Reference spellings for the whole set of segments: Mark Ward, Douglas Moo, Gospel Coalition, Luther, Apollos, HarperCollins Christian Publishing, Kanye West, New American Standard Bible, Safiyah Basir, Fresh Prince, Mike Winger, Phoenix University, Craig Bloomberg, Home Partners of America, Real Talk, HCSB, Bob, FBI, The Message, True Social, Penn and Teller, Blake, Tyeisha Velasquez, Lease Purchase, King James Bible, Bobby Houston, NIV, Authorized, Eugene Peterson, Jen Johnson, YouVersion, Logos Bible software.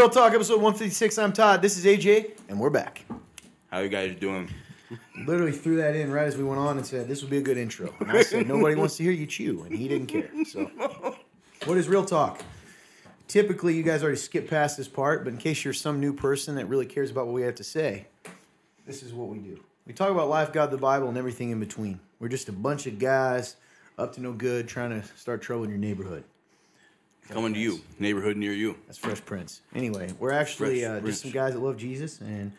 Real Talk, episode 156. I'm Todd. This is AJ, and we're back. How you guys doing? Literally threw that in right as we went on and said, this would be a good intro. And I said, nobody wants to hear you chew, and he didn't care. So, what is Real Talk? Typically, you guys already skip past this part, but in case you're some new person that really cares about what we have to say, this is what we do. We talk about life, God, the Bible, and everything in between. We're just a bunch of guys up to no good trying to start trouble in your neighborhood. Coming to you, neighborhood near you. That's Fresh Prince. Anyway, we're actually just some guys that love Jesus, and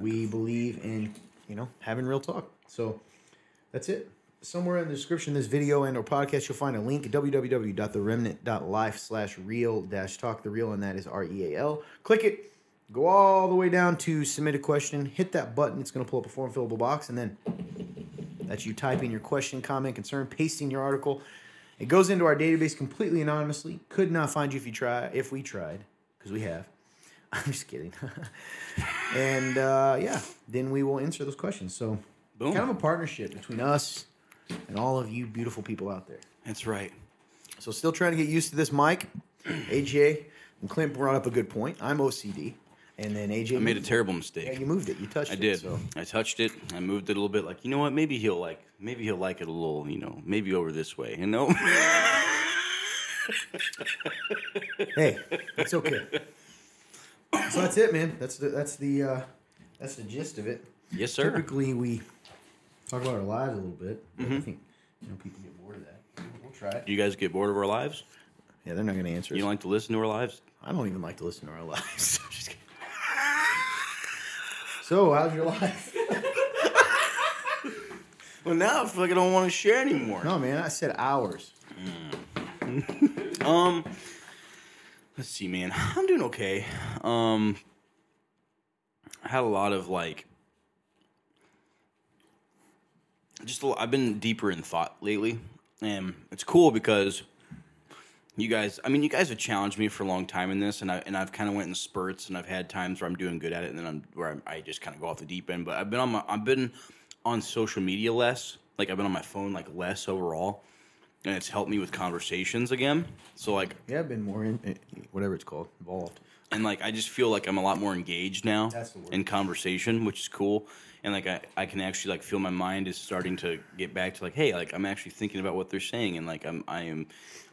we believe in, you know, having real talk. So that's it. Somewhere in the description of this video and or podcast, you'll find a link, www.theremnant.life/real-talk. The real in that is REAL. Click it. Go all the way down to submit a question. Hit that button. It's going to pull up a form fillable box, and then that's you typing your question, comment, concern, pasting your article. It goes into our database completely anonymously. Could not find you if we tried, because we have. I'm just kidding. And yeah, then we will answer those questions. So boom. Kind of a partnership between us and all of you beautiful people out there. That's right. So still trying to get used to this mic. AJ and Clint brought up a good point. I'm OCD. And then AJ... I made a terrible mistake. Yeah, you moved it. You touched it. I did. So. I touched it. I moved it a little bit. Like, you know what? Maybe he'll like it a little, you know, maybe over this way, you know? Hey, that's okay. So that's it, man. That's the gist of it. Yes, sir. Typically, we talk about our lives a little bit. Mm-hmm. I think, you know, people get bored of that. We'll try it. You guys get bored of our lives? Yeah, they're not going to answer us. You don't like to listen to our lives? I don't even like to listen to our lives. I'm just kidding. So, how's your life? Well, now I feel like I don't want to share anymore. No, man, I said ours. Mm. Let's see, man. I'm doing okay. I had a lot of, like, I've been deeper in thought lately, and it's cool because you guys have challenged me for a long time in this, and I've kind of went in spurts, and I've had times where I'm doing good at it, and then I just kind of go off the deep end. But I've been on social media less, like I've been on my phone like less overall, and it's helped me with conversations again. So like, yeah, I've been more in whatever it's called, involved, and like I just feel like I'm a lot more engaged now. That's the word. In conversation, which is cool, and like I can actually like feel my mind is starting to get back to like, hey, like I'm actually thinking about what they're saying, and like I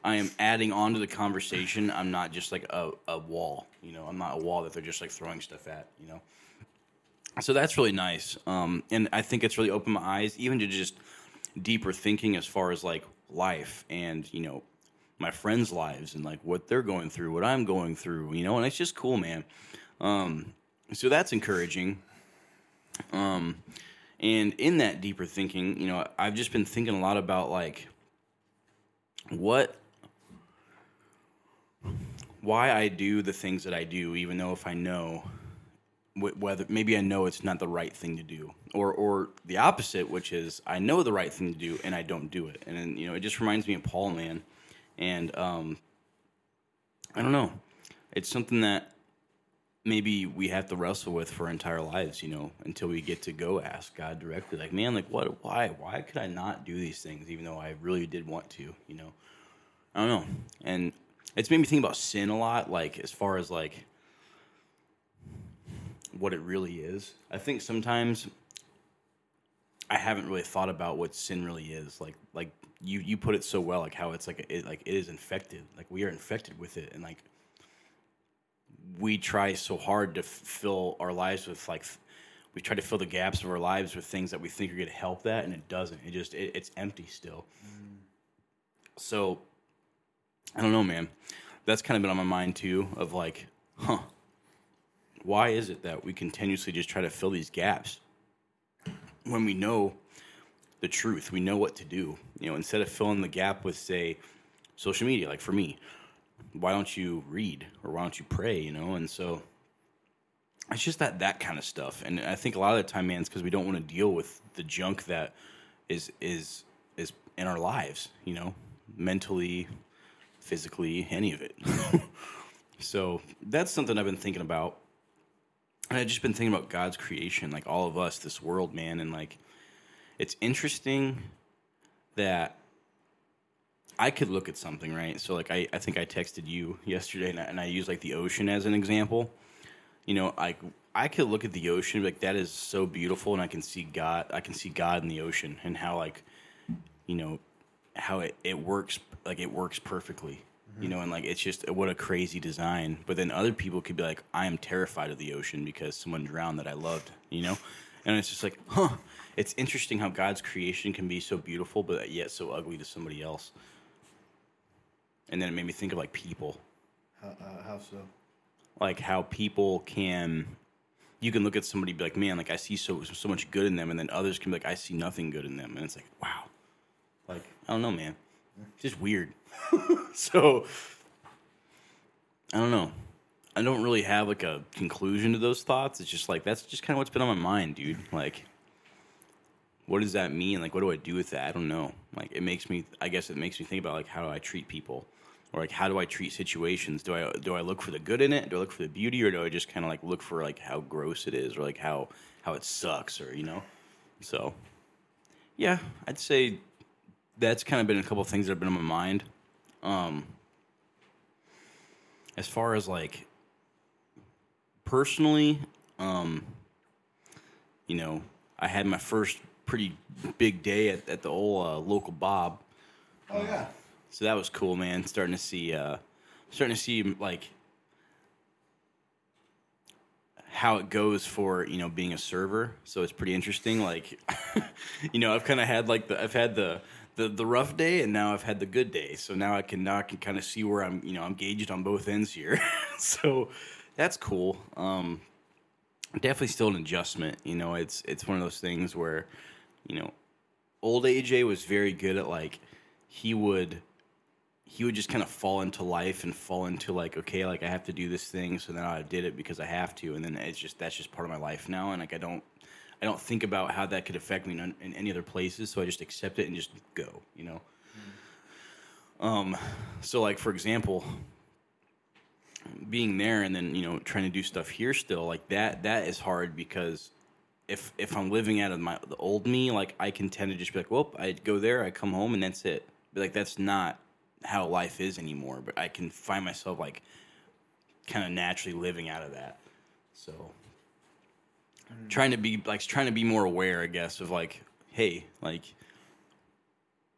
am adding on to the conversation. I'm not just like a wall, you know. I'm not a wall that they're just like throwing stuff at, you know. So that's really nice. And I think it's really opened my eyes even to just deeper thinking as far as like life and, you know, my friends' lives and like what they're going through, what I'm going through, you know. And it's just cool, man. So that's encouraging. And in that deeper thinking, you know, I've just been thinking a lot about like why I do the things that I do, even though if I know whether maybe I know it's not the right thing to do, or the opposite, which is I know the right thing to do and I don't do it. And then, you know, it just reminds me of Paul, man. And I don't know, it's something that maybe we have to wrestle with for our entire lives, you know, until we get to go ask God directly, like, man, like, what, why could I not do these things, even though I really did want to, you know? I don't know. And it's made me think about sin a lot, like, as far as, like, what it really is. I think sometimes I haven't really thought about what sin really is, like you put it so well, like, how it's, like, it is infected, like, we are infected with it, and, like, we try so hard to fill our lives with, like, we try to fill the gaps of our lives with things that we think are going to help that, and it doesn't. It just, it's empty still. Mm. So, I don't know, man. That's kind of been on my mind, too, of, like, why is it that we continuously just try to fill these gaps when we know the truth? We know what to do. You know, instead of filling the gap with, say, social media, like for me, why don't you read, or why don't you pray, you know? And so it's just that kind of stuff. And I think a lot of the time, man, it's because we don't want to deal with the junk that is in our lives, you know, mentally, physically, any of it. So that's something I've been thinking about. And I've just been thinking about God's creation, like all of us, this world, man. And like, it's interesting that I could look at something, right? So, like, I think I texted you yesterday, and I used, like, the ocean as an example. You know, I could look at the ocean, like, that is so beautiful, and I can see God. I can see God in the ocean, and how, like, you know, how it works. Like, it works perfectly. You know, and, like, it's just what a crazy design. But then other people could be like, I am terrified of the ocean because someone drowned that I loved, you know? And it's just like, huh, it's interesting how God's creation can be so beautiful but yet so ugly to somebody else. And then it made me think of, like, people. How so? Like, how people can... You can look at somebody and be like, man, like, I see so much good in them. And then others can be like, I see nothing good in them. And it's like, wow. Like, I don't know, man. It's just weird. So, I don't know. I don't really have, like, a conclusion to those thoughts. It's just, like, that's just kind of what's been on my mind, dude. Like, what does that mean? Like, what do I do with that? I don't know. Like, it makes me think about, like, how do I treat people? Or, like, how do I treat situations? Do I look for the good in it? Do I look for the beauty? Or do I just kind of, like, look for, like, how gross it is? Or, like, how it sucks? Or, you know? So, yeah, I'd say... That's kind of been a couple of things that have been on my mind. As far as, like, personally, you know, I had my first pretty big day at the old local Bob. Oh, yeah. So that was cool, man. Starting to see, like, how it goes for, you know, being a server. So it's pretty interesting. Like, you know, I've kind of had, like, the rough day, and now I've had the good day. So now I can kind of see where I'm, you know, I'm gauged on both ends here. So that's cool. Definitely still an adjustment. You know, it's one of those things where, you know, old AJ was very good at, like, he would just kind of fall into life and fall into, like, okay, like, I have to do this thing. So now I did it because I have to. And then that's just part of my life now. And, like, I don't think about how that could affect me in any other places, so I just accept it and just go, you know? Mm-hmm. So, like, for example, being there and then, you know, trying to do stuff here still, like, that is hard because if I'm living out of the old me, like, I can tend to just be like, well, I go there, I come home, and that's it. But, like, that's not how life is anymore, but I can find myself, like, kind of naturally living out of that, so... Trying to be more aware, I guess, of, like, hey, like,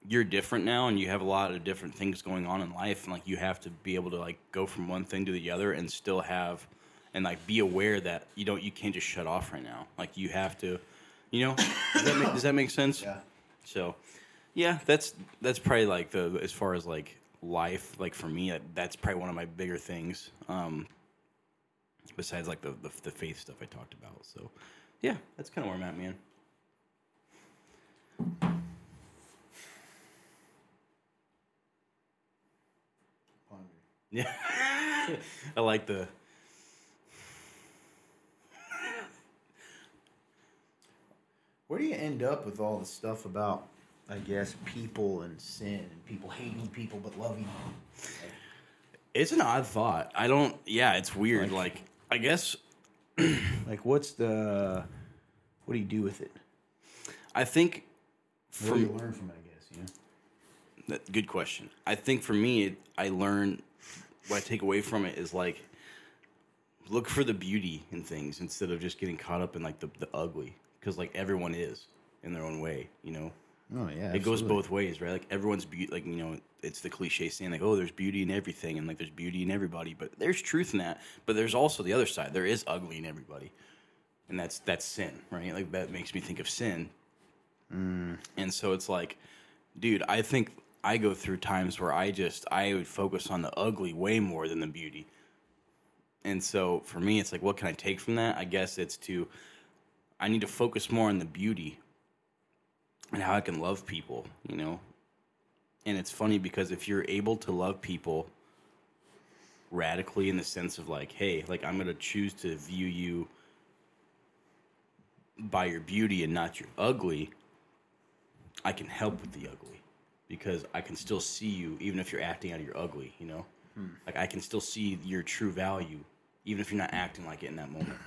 you're different now, and you have a lot of different things going on in life, and, like, you have to be able to, like, go from one thing to the other, and still have, and, like, be aware that you can't just shut off right now. Like, you have to, you know. Does that make sense? Yeah. So, yeah, that's probably, like, the as far as, like, life, like, for me, that's probably one of my bigger things. Besides, like, the faith stuff I talked about. So, yeah, that's kind of where I'm at, man. Yeah. I like the... Where do you end up with all the stuff about, I guess, people and sin and people hating people but loving them? Like, it's an odd thought. I don't... Yeah, it's weird, like I guess, like, what do you do with it? I think, what do you learn from it? I guess, you know. Good question. I think for me, what I take away from it is, like, look for the beauty in things instead of just getting caught up in, like, the ugly, because, like, everyone is in their own way, you know. Oh yeah, it goes both ways, right? Like, everyone's like, you know, it's the cliche saying, like, oh, there's beauty in everything, and, like, there's beauty in everybody, but there's truth in that. But there's also the other side. There is ugly in everybody, and that's sin, right? Like, that makes me think of sin. Mm. And so it's like, dude, I think I go through times where I would focus on the ugly way more than the beauty. And so for me, it's like, what can I take from that? I guess I need to focus more on the beauty. And how I can love people, you know? And it's funny because if you're able to love people radically in the sense of, like, hey, like, I'm going to choose to view you by your beauty and not your ugly, I can help with the ugly because I can still see you even if you're acting out of your ugly, you know? Hmm. Like, I can still see your true value even if you're not acting like it in that moment.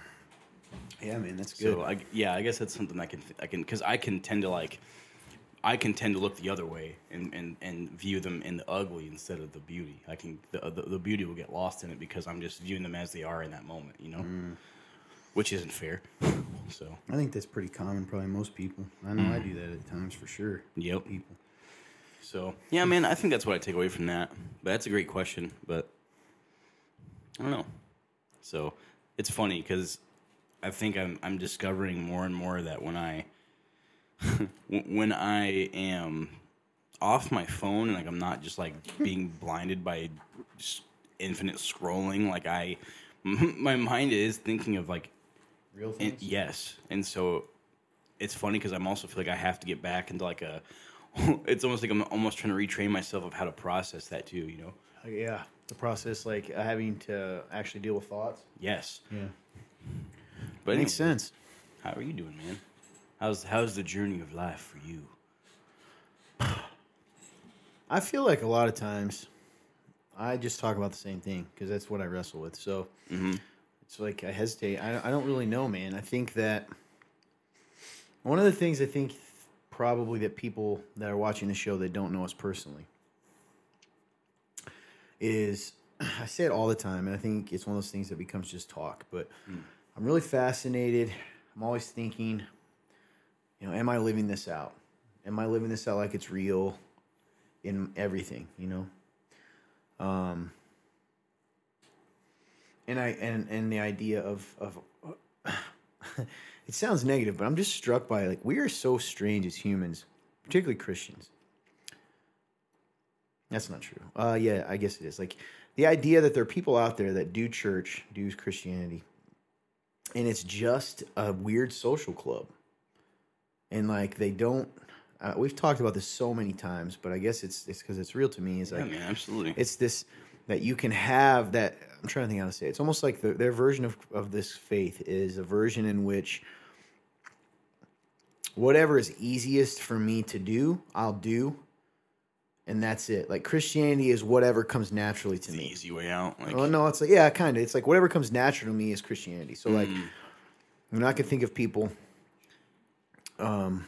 Yeah, man, that's good. So, I guess that's something I can, because I can tend to, like, I can tend to look the other way and view them in the ugly instead of the beauty. I can the beauty will get lost in it because I'm just viewing them as they are in that moment, you know, which isn't fair. So I think that's pretty common, probably most people. I know I do that at times for sure. Yep. People. So yeah, man, I think that's what I take away from that. But that's a great question. But I don't know. So it's funny because I think I'm discovering more and more that when I am off my phone and like I'm not just like being blinded by just infinite scrolling, like my mind is thinking of like real things. Yes, and so it's funny because I'm also feel like I have to get back into like a. It's almost like I'm almost trying to retrain myself of how to process that too. You know? Yeah, the process like having to actually deal with thoughts. Yes. Yeah. But makes sense. How are you doing, man? How's the journey of life for you? I feel like a lot of times I just talk about the same thing because that's what I wrestle with. So it's like I hesitate. I don't really know, man. I think that one of the things I think probably that people that are watching the show that don't know us personally is I say it all the time, and I think it's one of those things that becomes just talk. But I'm really fascinated. I'm always thinking, you know, am I living this out? Am I living this out like it's real in everything, you know? And the idea of it sounds negative, but I'm just struck by like we are so strange as humans, particularly Christians. That's not true. Yeah, I guess it is. Like the idea that there are people out there that do church, do Christianity, and it's just a weird social club. And, like, they don't... we've talked about this so many times, but I guess it's because it's real to me. It's like, man, absolutely. It's this... That you can have that... I'm trying to think how to say it. It's almost like their version of this faith is a version in which whatever is easiest for me to do, I'll do, and that's it. Like, Christianity is whatever comes naturally to me. The easy way out. Like... Well, no, it's like... Yeah, kind of. It's like whatever comes natural to me is Christianity. So, like, I mean, I can think of people... and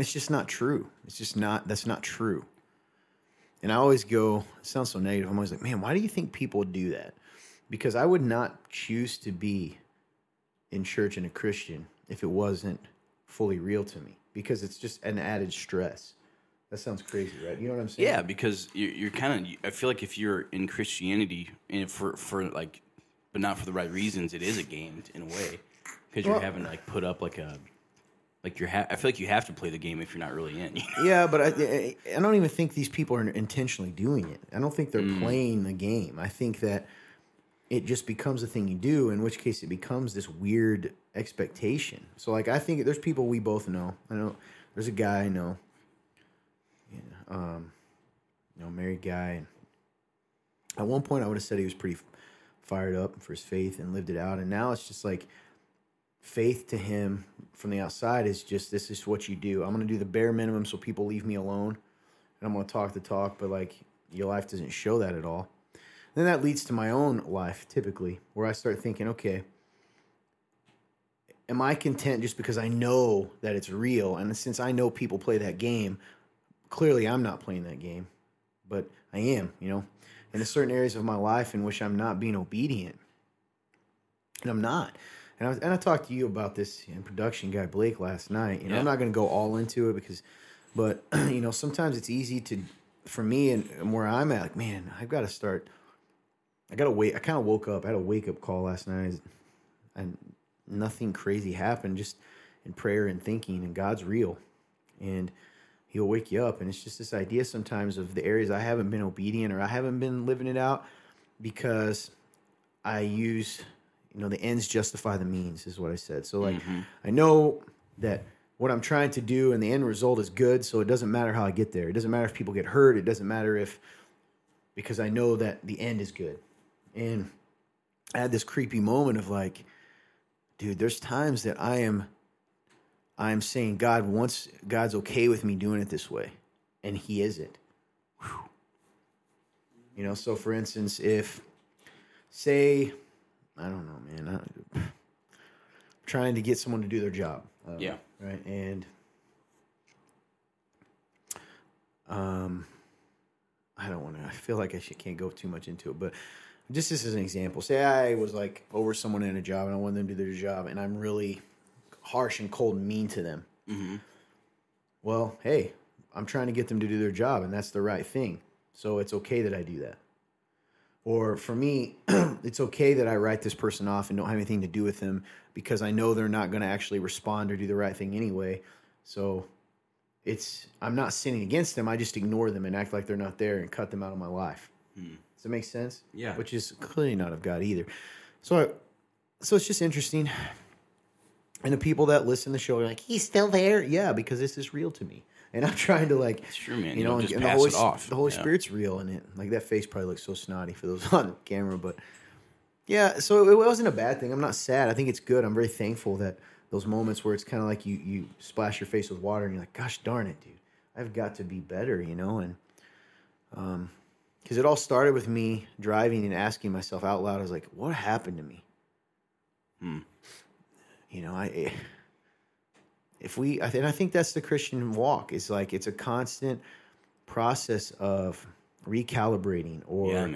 it's just not true. It's just not, that's not true. And I always go, it sounds so negative. I'm always like, man, why do you think people do that? Because I would not choose to be in church and a Christian if it wasn't fully real to me, because it's just an added stress. That sounds crazy, right? You know what I'm saying? Yeah, because you're kind of, I feel like if you're in Christianity and for like, but not for the right reasons, it is a game in a way, because you're having to like put up like a, like I feel like you have to play the game if you're not really in. Yeah, but I don't even think these people are intentionally doing it. I don't think they're playing the game. I think that it just becomes a thing you do, in which case it becomes this weird expectation. So, like, I think there's people we both know. I know there's a guy I know, you know, married guy. At one point, I would have said he was pretty fired up for his faith and lived it out, and now it's just like, faith to him from the outside is just, this is what you do. I'm going to do the bare minimum so people leave me alone, and I'm going to talk the talk, but like your life doesn't show that at all. And then that leads to my own life typically, where I start thinking, okay, am I content just because I know that it's real? And since I know people play that game, clearly I'm not playing that game, but I am, you know, and there's certain areas of my life in which I'm not being obedient, and I'm not. And I talked to you about this in production guy, Blake, last night. You know, yeah. I'm not going to go all into it because, but, you know, sometimes it's easy to, for me and where I'm at, like, man, I've got to start, I got to wait. I kind of woke up. I had a wake-up call last night, and nothing crazy happened, just in prayer and thinking, and God's real. And he'll wake you up. And it's just this idea sometimes of the areas I haven't been obedient, or I haven't been living it out because I use... You know, the ends justify the means is what I said. So, like, I know that what I'm trying to do and the end result is good, so it doesn't matter how I get there. It doesn't matter if people get hurt. It doesn't matter if, because I know that the end is good. And I had this creepy moment of like, dude, there's times that I am saying God's okay with me doing it this way, and he isn't. Whew. You know, so for instance, if, say... I don't know, man. I'm trying to get someone to do their job. Right? And I don't want to, I feel like I can't go too much into it, but just this is an example. Say I was like over someone in a job and I wanted them to do their job and I'm really harsh and cold and mean to them. Mm-hmm. Well, hey, I'm trying to get them to do their job and that's the right thing. So it's okay that I do that. Or for me, it's okay that I write this person off and don't have anything to do with them because I know they're not going to actually respond or do the right thing anyway. So I'm not sinning against them. I just ignore them and act like they're not there and cut them out of my life. Hmm. Does that make sense? Yeah. Which is clearly not of God either. So it's just interesting. And the people that listen to the show are like, he's still there. Yeah, because this is real to me. And I'm trying to, like, it's true, man. You know, just and pass it off. The Holy Spirit's real in it. Like, that face probably looks so snotty for those on camera. But, yeah, so it wasn't a bad thing. I'm not sad. I think it's good. I'm very thankful that those moments where it's kind of like you splash your face with water and you're like, gosh darn it, dude. I've got to be better, you know? And because it all started with me driving and asking myself out loud, I was like, what happened to me? Hmm. You know, and I think that's the Christian walk. It's like it's a constant process of recalibrating or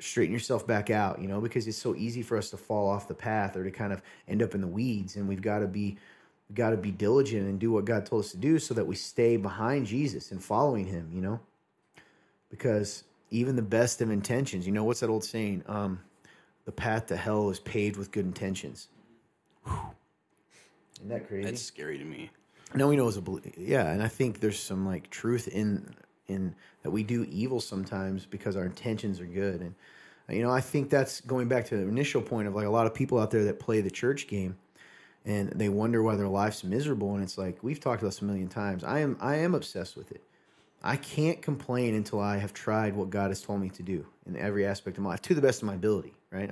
straighten yourself back out, you know, because it's so easy for us to fall off the path or to kind of end up in the weeds. And we've got to be diligent and do what God told us to do so that we stay behind Jesus and following him, you know, because even the best of intentions, you know, what's that old saying? The path to hell is paved with good intentions. Whew. Isn't that crazy? That's scary to me. No, we know it's a belief. Yeah, and I think there's some like truth in that we do evil sometimes because our intentions are good. And, you know, I think that's going back to the initial point of like a lot of people out there that play the church game and they wonder why their life's miserable. And it's like, we've talked about this a million times. I am obsessed with it. I can't complain until I have tried what God has told me to do in every aspect of my life to the best of my ability, right?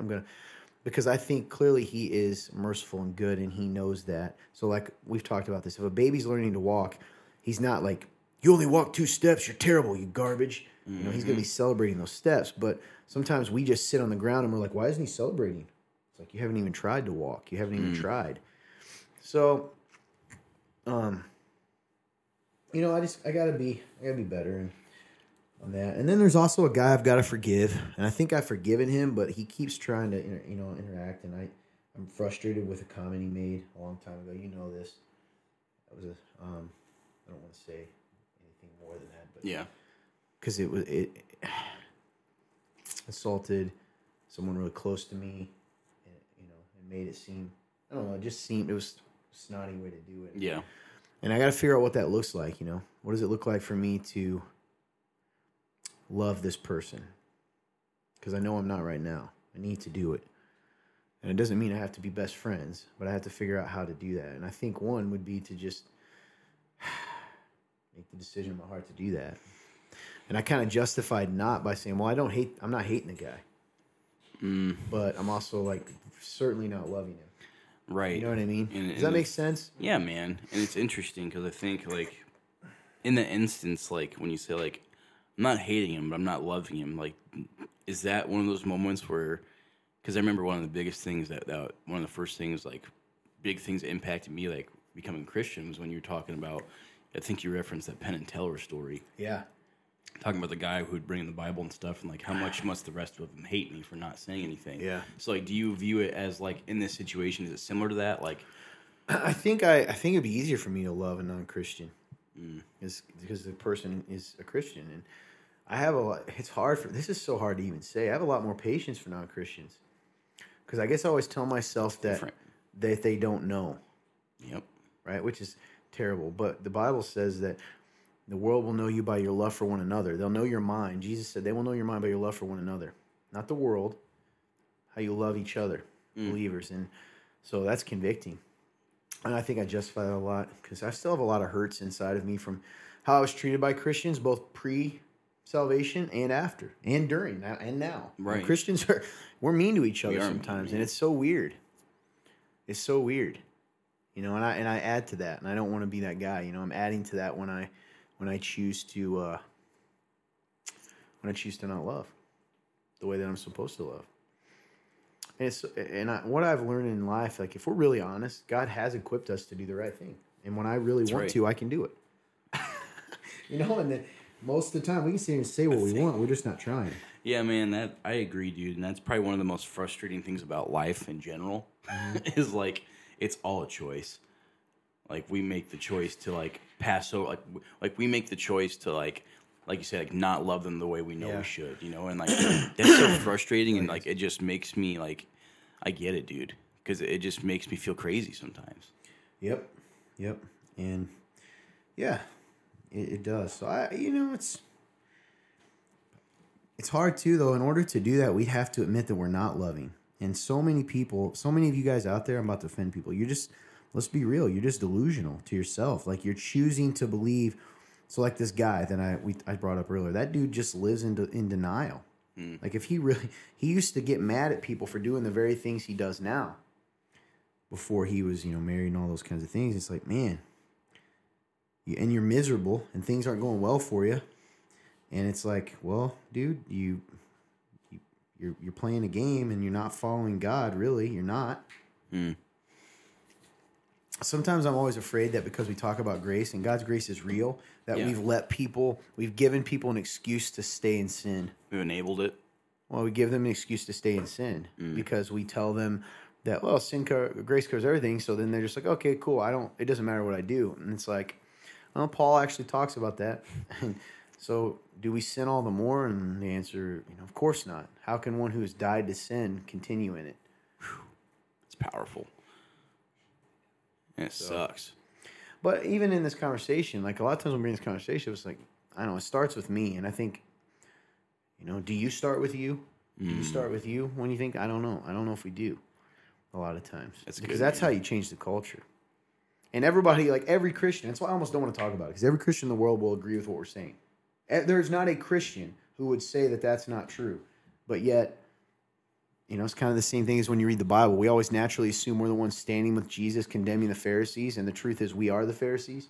Because I think clearly he is merciful and good, and he knows that. So, like, we've talked about this. If a baby's learning to walk, he's not like, you only walk 2 steps, you're terrible, you garbage. Mm-hmm. You know, he's going to be celebrating those steps. But sometimes we just sit on the ground and we're like, why isn't he celebrating? It's like, you haven't even tried to walk. You haven't even tried. So, you know, I got to be better and on that. And then there's also a guy I've got to forgive, and I think I've forgiven him, but he keeps trying to, you know, interact, and I'm frustrated with a comment he made a long time ago. You know this. That was a I don't want to say anything more than that, but yeah, because it assaulted someone really close to me, and, you know, and made it seem, I don't know, it just seemed, it was a snotty way to do it. Yeah, and I got to figure out what that looks like. You know, what does it look like for me to love this person? Because I know I'm not right now. I need to do it. And it doesn't mean I have to be best friends, but I have to figure out how to do that. And I think one would be to just make the decision in my heart to do that. And I kind of justified not by saying, well, I'm not hating the guy. Mm. But I'm also like certainly not loving him. Right. You know what I mean? Does that make sense? Yeah, man. And it's interesting because I think like in the instance, like when you say like, I'm not hating him, but I'm not loving him. Like, is that one of those moments where, because I remember one of the biggest things that one of the first things, like, big things that impacted me, like, becoming Christian was when you were talking about, I think you referenced that Penn and Teller story. Yeah. Talking about the guy who would bring in the Bible and stuff, and, like, how much must the rest of them hate me for not saying anything? Yeah. So, like, do you view it as, like, in this situation, is it similar to that? Like, I think it'd be easier for me to love a non-Christian. Mm. Because the person is a Christian, and I have a lot, it's hard for, this is so hard to even say, I have a lot more patience for non-Christians because I guess I always tell myself that they don't know. Yep. Right, which is terrible, but the Bible says that the world will know you by your love for one another. They'll know your mind. Jesus said they will know your mind by your love for one another, not the world, how you love each other, believers. And so that's convicting. And I think I justify that a lot because I still have a lot of hurts inside of me from how I was treated by Christians, both pre-salvation and after and during and now. Right. And Christians we're mean to each other sometimes, and it's so weird. It's so weird, you know. And I add to that, and I don't want to be that guy, you know. I'm adding to that when I choose to not love the way that I'm supposed to love. What I've learned in life, like if we're really honest, God has equipped us to do the right thing. And when I really want to, I can do it. You know, and then Most of the time, we can sit here and say what we want. We're just not trying. Yeah, man, that I agree, dude. And that's probably one of the most frustrating things about life in general is, like, it's all a choice. Like, we make the choice to, like, pass over. Like we make the choice to, like you said, like, not love them the way we know we should, you know? And, like, that's so frustrating. And, like, it just makes me, like, I get it, dude. Because it just makes me feel crazy sometimes. Yep. Yep. And, yeah. It does. So, it's hard, too, though. In order to do that, we have to admit that we're not loving. And so many people, so many of you guys out there, I'm about to offend people. You're just, let's be real, you're just delusional to yourself. Like, you're choosing to believe. So, like, this guy that I brought up earlier, that dude just lives in denial. Mm. Like, if he really, he used to get mad at people for doing the very things he does now before he was, you know, married and all those kinds of things. It's like, man. And you're miserable, and things aren't going well for you, and it's like, well, dude, you're playing a game, and you're not following God. Really, you're not. Mm. Sometimes I'm always afraid that because we talk about grace and God's grace is real, that we've given people an excuse to stay in sin. We've enabled it. Well, we give them an excuse to stay in sin because we tell them that, well, grace covers everything. So then they're just like, okay, cool. It doesn't matter what I do, and it's like. Well, Paul actually talks about that. And so, do we sin all the more? And the answer, of course not. How can one who has died to sin continue in it? It's powerful. And it sucks. But even in this conversation, like a lot of times when we're in this conversation, it's like, I don't know, it starts with me. And I think, do you start with you? Do you start with you when you think? I don't know. I don't know if we do a lot of times. That's how you change the culture. And everybody, like every Christian, that's why I almost don't want to talk about it, because every Christian in the world will agree with what we're saying. There's not a Christian who would say that that's not true. But yet, it's kind of the same thing as when you read the Bible. We always naturally assume we're the ones standing with Jesus, condemning the Pharisees, and the truth is we are the Pharisees.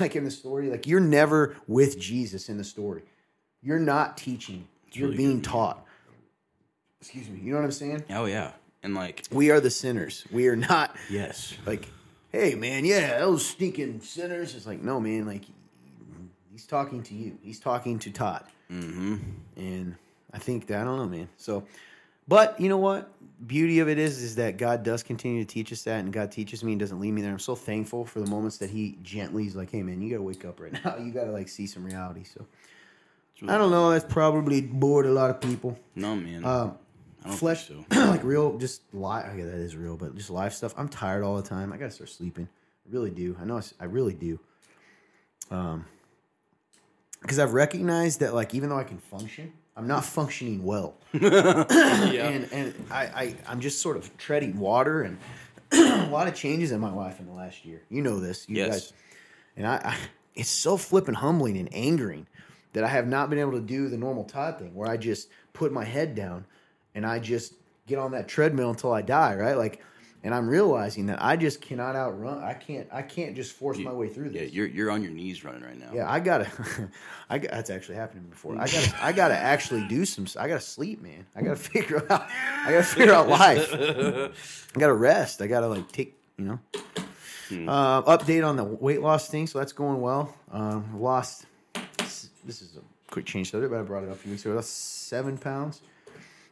Like in the story, like you're never with Jesus in the story. You're not teaching. You're being taught. Excuse me. You know what I'm saying? Oh, yeah. And like... we are the sinners. We are not... Yes. Like... hey, man, yeah, those stinking sinners. It's like, no, man, like, he's talking to you. He's talking to Todd. Mm-hmm. And I think that, I don't know, man. So, but you know what? Beauty of it is that God does continue to teach us that, and God teaches me and doesn't leave me there. I'm so thankful for the moments that he gently is like, hey, man, you got to wake up right now. You got to, like, see some reality. So, really, I don't know. That's probably bored a lot of people. No, man. I don't flesh, think so. Like real, just live. Okay, that is real, but just live stuff. I'm tired all the time. I gotta start sleeping. I really do. I know. I really do. Because I've recognized that, like, even though I can function, I'm not functioning well. And I'm just sort of treading water, and a lot of changes in my life in the last year. You know this, you guys. And I it's so flipping humbling and angering that I have not been able to do the normal Todd thing, where I just put my head down. And I just get on that treadmill until I die, right? Like, and I'm realizing that I just cannot outrun. I can't just force my way through this. Yeah, you're on your knees running right now. Yeah, I gotta. That's actually happened to me before. I gotta actually do some. I gotta sleep, man. I gotta figure out life. I gotta rest. I gotta like take. Update on the weight loss thing. So that's going well. Lost. This is a quick change subject, but I brought it up a few weeks ago. That's 7 pounds.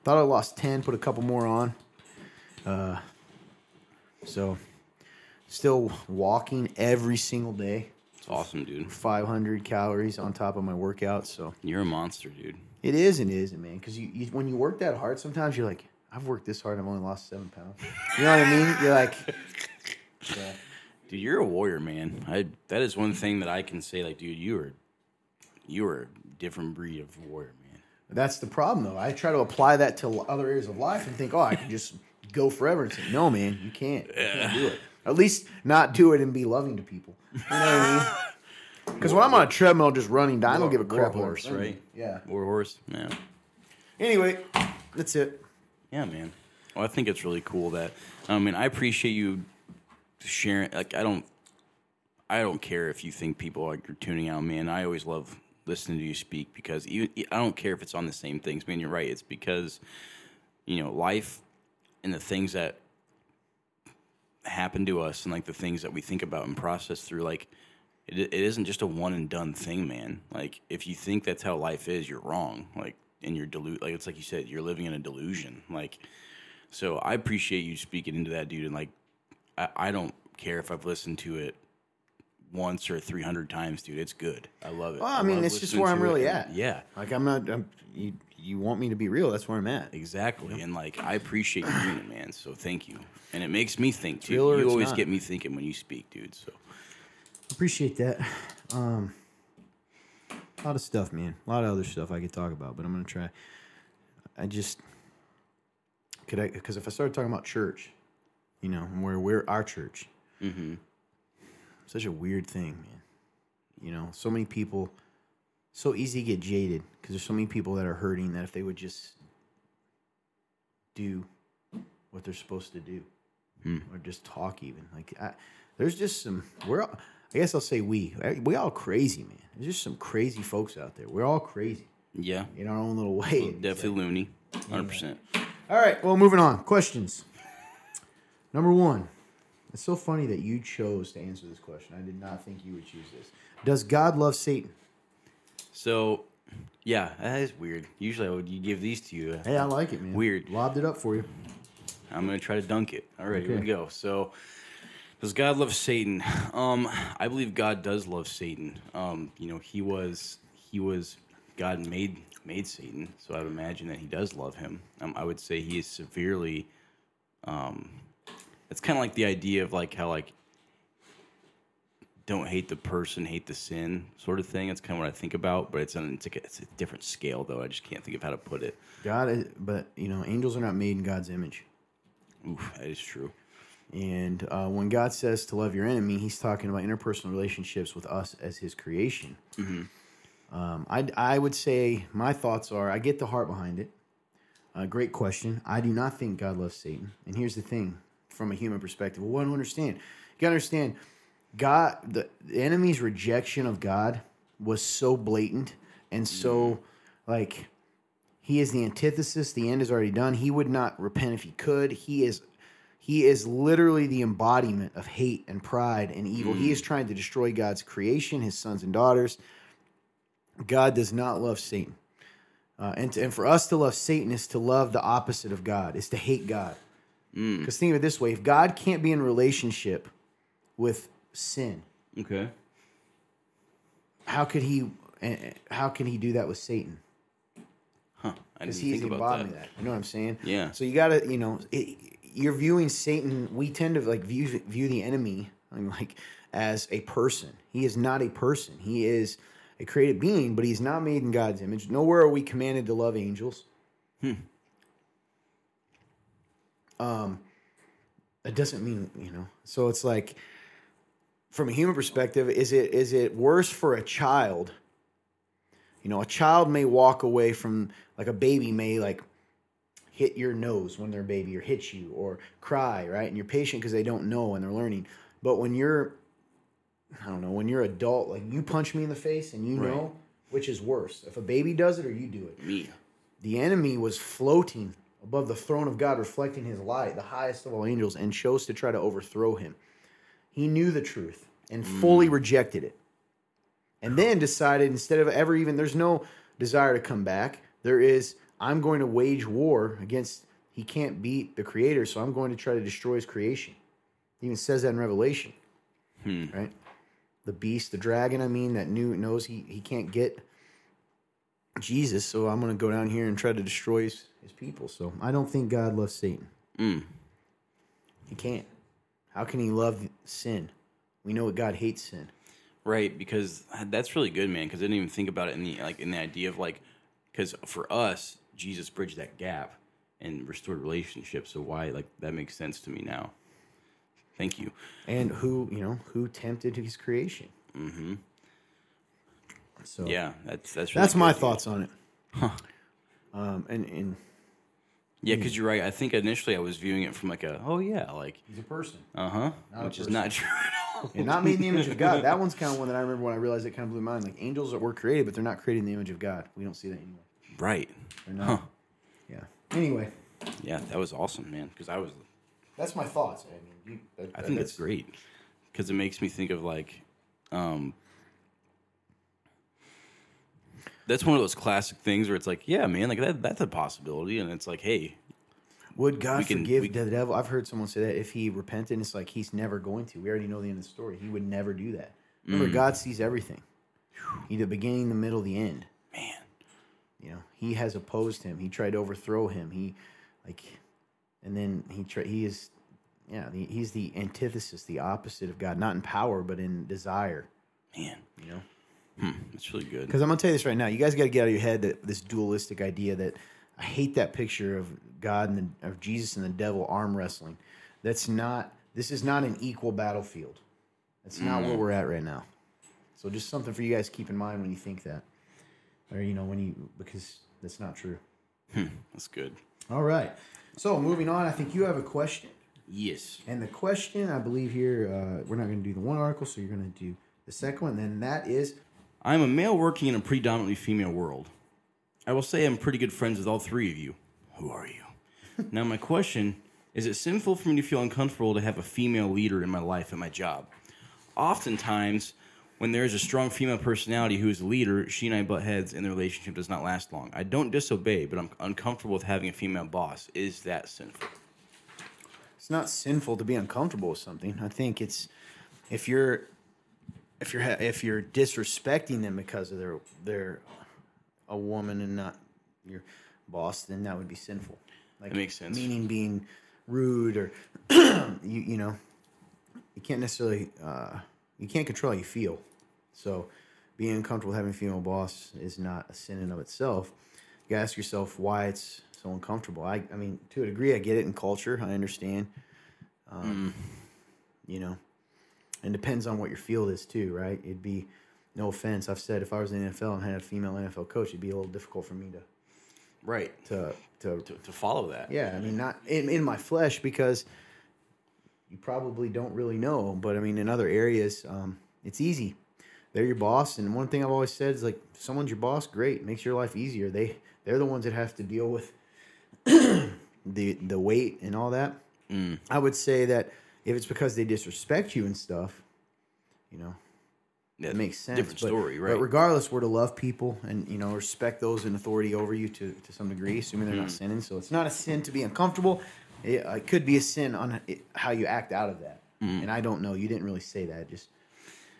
Thought I lost 10, put a couple more on. So, still walking every single day. It's awesome, dude. 500 calories on top of my workout. So you're a monster, dude. It is and isn't, man. Because you when you work that hard, sometimes you're like, I've worked this hard, and I've only lost 7 pounds. You know what I mean? You're like, yeah. Dude, you're a warrior, man. That is one thing that I can say. Like, dude, you are a different breed of warrior, man. That's the problem, though. I try to apply that to other areas of life and think, oh, I can just go forever. And say, no, man, you can't. You can't do it. At least not do it and be loving to people. You know what I mean? Because when I'm on a treadmill just running, I don't give a crap. Horse, right? Yeah. War horse, yeah. Anyway, that's it. Yeah, man. Well, I think it's really cool that, I mean, I appreciate you sharing. Like, I don't care if you think people are tuning out, man. I always love listening to you speak, because even I don't care if it's on the same things, man. You're right. It's because life and the things that happen to us, and like the things that we think about and process through, like it isn't just a one and done thing, man. Like, if you think that's how life is, you're wrong. Like, and you're like, it's like you said, you're living in a delusion. Like, so I appreciate you speaking into that, dude. And like, I don't care if I've listened to it once or 300 times, dude. It's good. I love it. Well, I mean, it's just where I'm really at. Yeah. Like, I'm not, you want me to be real. That's where I'm at. Exactly. Yeah. And like, I appreciate you doing it, man. So thank you. And it makes me think too. You always get me thinking when you speak, dude. So appreciate that. A lot of stuff, man. A lot of other stuff I could talk about, but I'm going to try. Because if I started talking about church, you know, where we're our church, mm-hmm. Such a weird thing, man. You know, so many people, so easy to get jaded because there's so many people that are hurting that if they would just do what they're supposed to do, or just talk even. Like, there's just some, I guess I'll say we all crazy, man. There's just some crazy folks out there. We're all crazy. Yeah. In our own little way. Well, definitely loony, 100%. Yeah. All right, well, moving on. Questions. Number one. It's so funny that you chose to answer this question. I did not think you would choose this. Does God love Satan? So, yeah, that is weird. Usually I would give these to you. Hey, I like it, man. Weird. Lobbed it up for you. I'm going to try to dunk it. All right, okay. Here we go. So, does God love Satan? I believe God does love Satan. You know, he was God made Satan, so I would imagine that he does love him. I would say he is severely... it's kind of like the idea of like how like don't hate the person, hate the sin sort of thing. That's kind of what I think about, but it's a different scale though. I just can't think of how to put it. God is, but you know, angels are not made in God's image. Oof, that is true. And when God says to love your enemy, He's talking about interpersonal relationships with us as His creation. Mm-hmm. I would say my thoughts are I get the heart behind it. Great question. I do not think God loves Satan, and here's the thing. From a human perspective, well, I don't understand. You gotta understand, God, the enemy's rejection of God was so blatant and so like he is the antithesis. The end is already done. He would not repent if he could. He is literally the embodiment of hate and pride and evil. He is trying to destroy God's creation, His sons and daughters. God does not love Satan, and for us to love Satan is to love the opposite of God. Is to hate God. Because think of it this way, if God can't be in relationship with sin, okay, how can he do that with Satan? Huh? Because he's the bottom of that. You know what I'm saying? Yeah. So you gotta, you know, you're viewing Satan. We tend to like view the enemy as a person. He is not a person. He is a created being, but he's not made in God's image. Nowhere are we commanded to love angels. It doesn't mean, you know, so it's like, from a human perspective, is it worse for a child? You know, a child may walk away from, like a baby may like hit your nose when they're a baby or hit you or cry, right? And you're patient because they don't know and they're learning. But when you're, I don't know, when you're adult, like you punch me in the face and you know, which is worse? If a baby does it or you do it? Me. The enemy was floating above the throne of God, reflecting His light, the highest of all angels, and chose to try to overthrow Him. He knew the truth and fully rejected it. And then decided, instead of ever even, there's no desire to come back. There is, I'm going to wage war against, He can't beat the Creator, so I'm going to try to destroy His creation. He even says that in Revelation. Right? The beast, the dragon, that knows he can't get Jesus, so I'm going to go down here and try to destroy His people. So I don't think God loves Satan. He can't. How can He love sin? We know that God hates sin, right? Because that's really good, man. Because I didn't even think about it in the idea of like, because for us, Jesus bridged that gap and restored relationships. So why that makes sense to me now? Thank you. And who tempted His creation? Mm-hmm. So yeah, that's really my thoughts on it. Huh. Yeah, because you're right. I think initially I was viewing it from he's a person. Which is not true at all. And not made in the image of God. That one's kind of one that I remember when I realized it kind of blew my mind. Like angels that were created, but they're not created in the image of God. We don't see that anymore. Right. They're not. Huh. Yeah. Anyway. Yeah, that was awesome, man. Because I was. That's my thoughts. I think that's great because it makes me think of like That's one of those classic things where it's like, yeah, man, like that's a possibility. And it's like, hey, would God forgive the devil? I've heard someone say that if he repented, it's like he's never going to. We already know the end of the story. He would never do that. Remember, God sees everything. He's the beginning, the middle, the end. Man. You know, he has opposed him. He tried to overthrow him. He's the antithesis, the opposite of God, not in power, but in desire. Man. You know? That's really good. Because I'm going to tell you this right now. You guys got to get out of your head that this dualistic idea that I hate that picture of God and of Jesus and the devil arm wrestling. This is not an equal battlefield. That's not where we're at right now. So just something for you guys to keep in mind when you think that. Or, you know, because that's not true. That's good. All right. So moving on, I think you have a question. Yes. And the question, I believe here, we're not going to do the one article, so you're going to do the second one. Then that is... I'm a male working in a predominantly female world. I will say I'm pretty good friends with all three of you. Who are you? Now, my question, is it sinful for me to feel uncomfortable to have a female leader in my life and my job? Oftentimes, when there is a strong female personality who is a leader, she and I butt heads, and the relationship does not last long. I don't disobey, but I'm uncomfortable with having a female boss. Is that sinful? It's not sinful to be uncomfortable with something. I think it's if you're disrespecting them because of they're a woman and not your boss, then that would be sinful. Like, that makes sense. Meaning being rude or you know, you can't necessarily you can't control how you feel. So being uncomfortable having a female boss is not a sin in of itself. You gotta ask yourself why it's so uncomfortable. I mean, to a degree, I get it in culture. I understand. You know. And depends on what your field is too, right? It'd be, no offense, I've said if I was in the NFL and had a female NFL coach, it'd be a little difficult for me to, right, to follow that. Yeah, I mean, not in my flesh, because you probably don't really know, but I mean, in other areas, it's easy. They're your boss, and one thing I've always said is like, if someone's your boss, great, it makes your life easier. They're the ones that have to deal with the weight and all that. I would say that. If it's because they disrespect you and stuff, you know, that makes sense. Different story, right? But regardless, we're to love people and, you know, respect those in authority over you to some degree, assuming they're not sinning. So it's not a sin to be uncomfortable. It could be a sin on how you act out of that. And I don't know. You didn't really say that.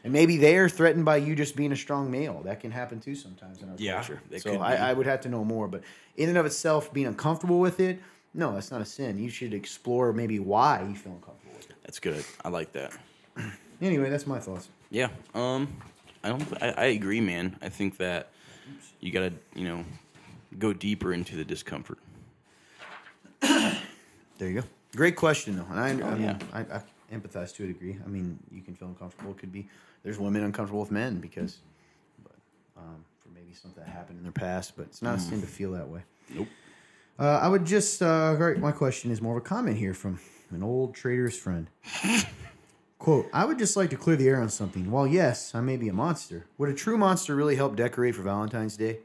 And maybe they're threatened by you just being a strong male. That can happen too sometimes in our culture. So I would have to know more. But in and of itself, being uncomfortable with it, no, that's not a sin. You should explore maybe why you feel uncomfortable. That's good. I like that. Anyway, that's my thoughts. Yeah. I agree, man. I think that you got to, you know, go deeper into the discomfort. There you go. Great question, though. And I empathize to a degree. I mean, you can feel uncomfortable. It could be there's women uncomfortable with men because for maybe something that happened in their past, but it's not a sin to feel that way. Nope. I would just, my question is more of a comment here from an old trader's friend. Quote, I would just like to clear the air on something. While yes, I may be a monster, would a true monster really help decorate for Valentine's Day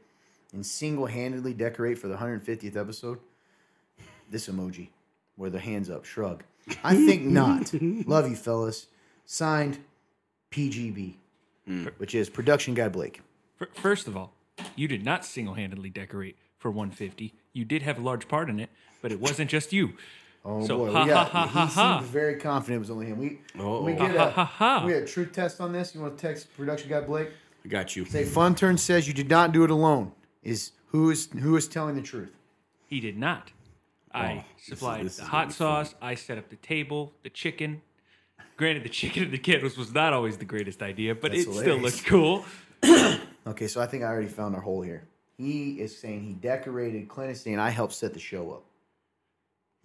and single-handedly decorate for the 150th episode? This emoji, where the hands up, shrug. I think not. Love you, fellas. Signed, PGB, which is production guy Blake. First of all, you did not single-handedly decorate for 150. You did have a large part in it, but it wasn't just you. Oh, so, boy. He seemed very confident it was only him. We had a truth test on this. You want to text production guy Blake? I got you. Say, Funturn says you did not do it alone. Who is telling the truth? He did not. I supplied the hot sauce. Fun. I set up the table, the chicken. Granted, the chicken and the kiddos was not always the greatest idea, but it still looked cool. Okay, so I think I already found our hole here. He is saying he decorated Clancy and I helped set the show up.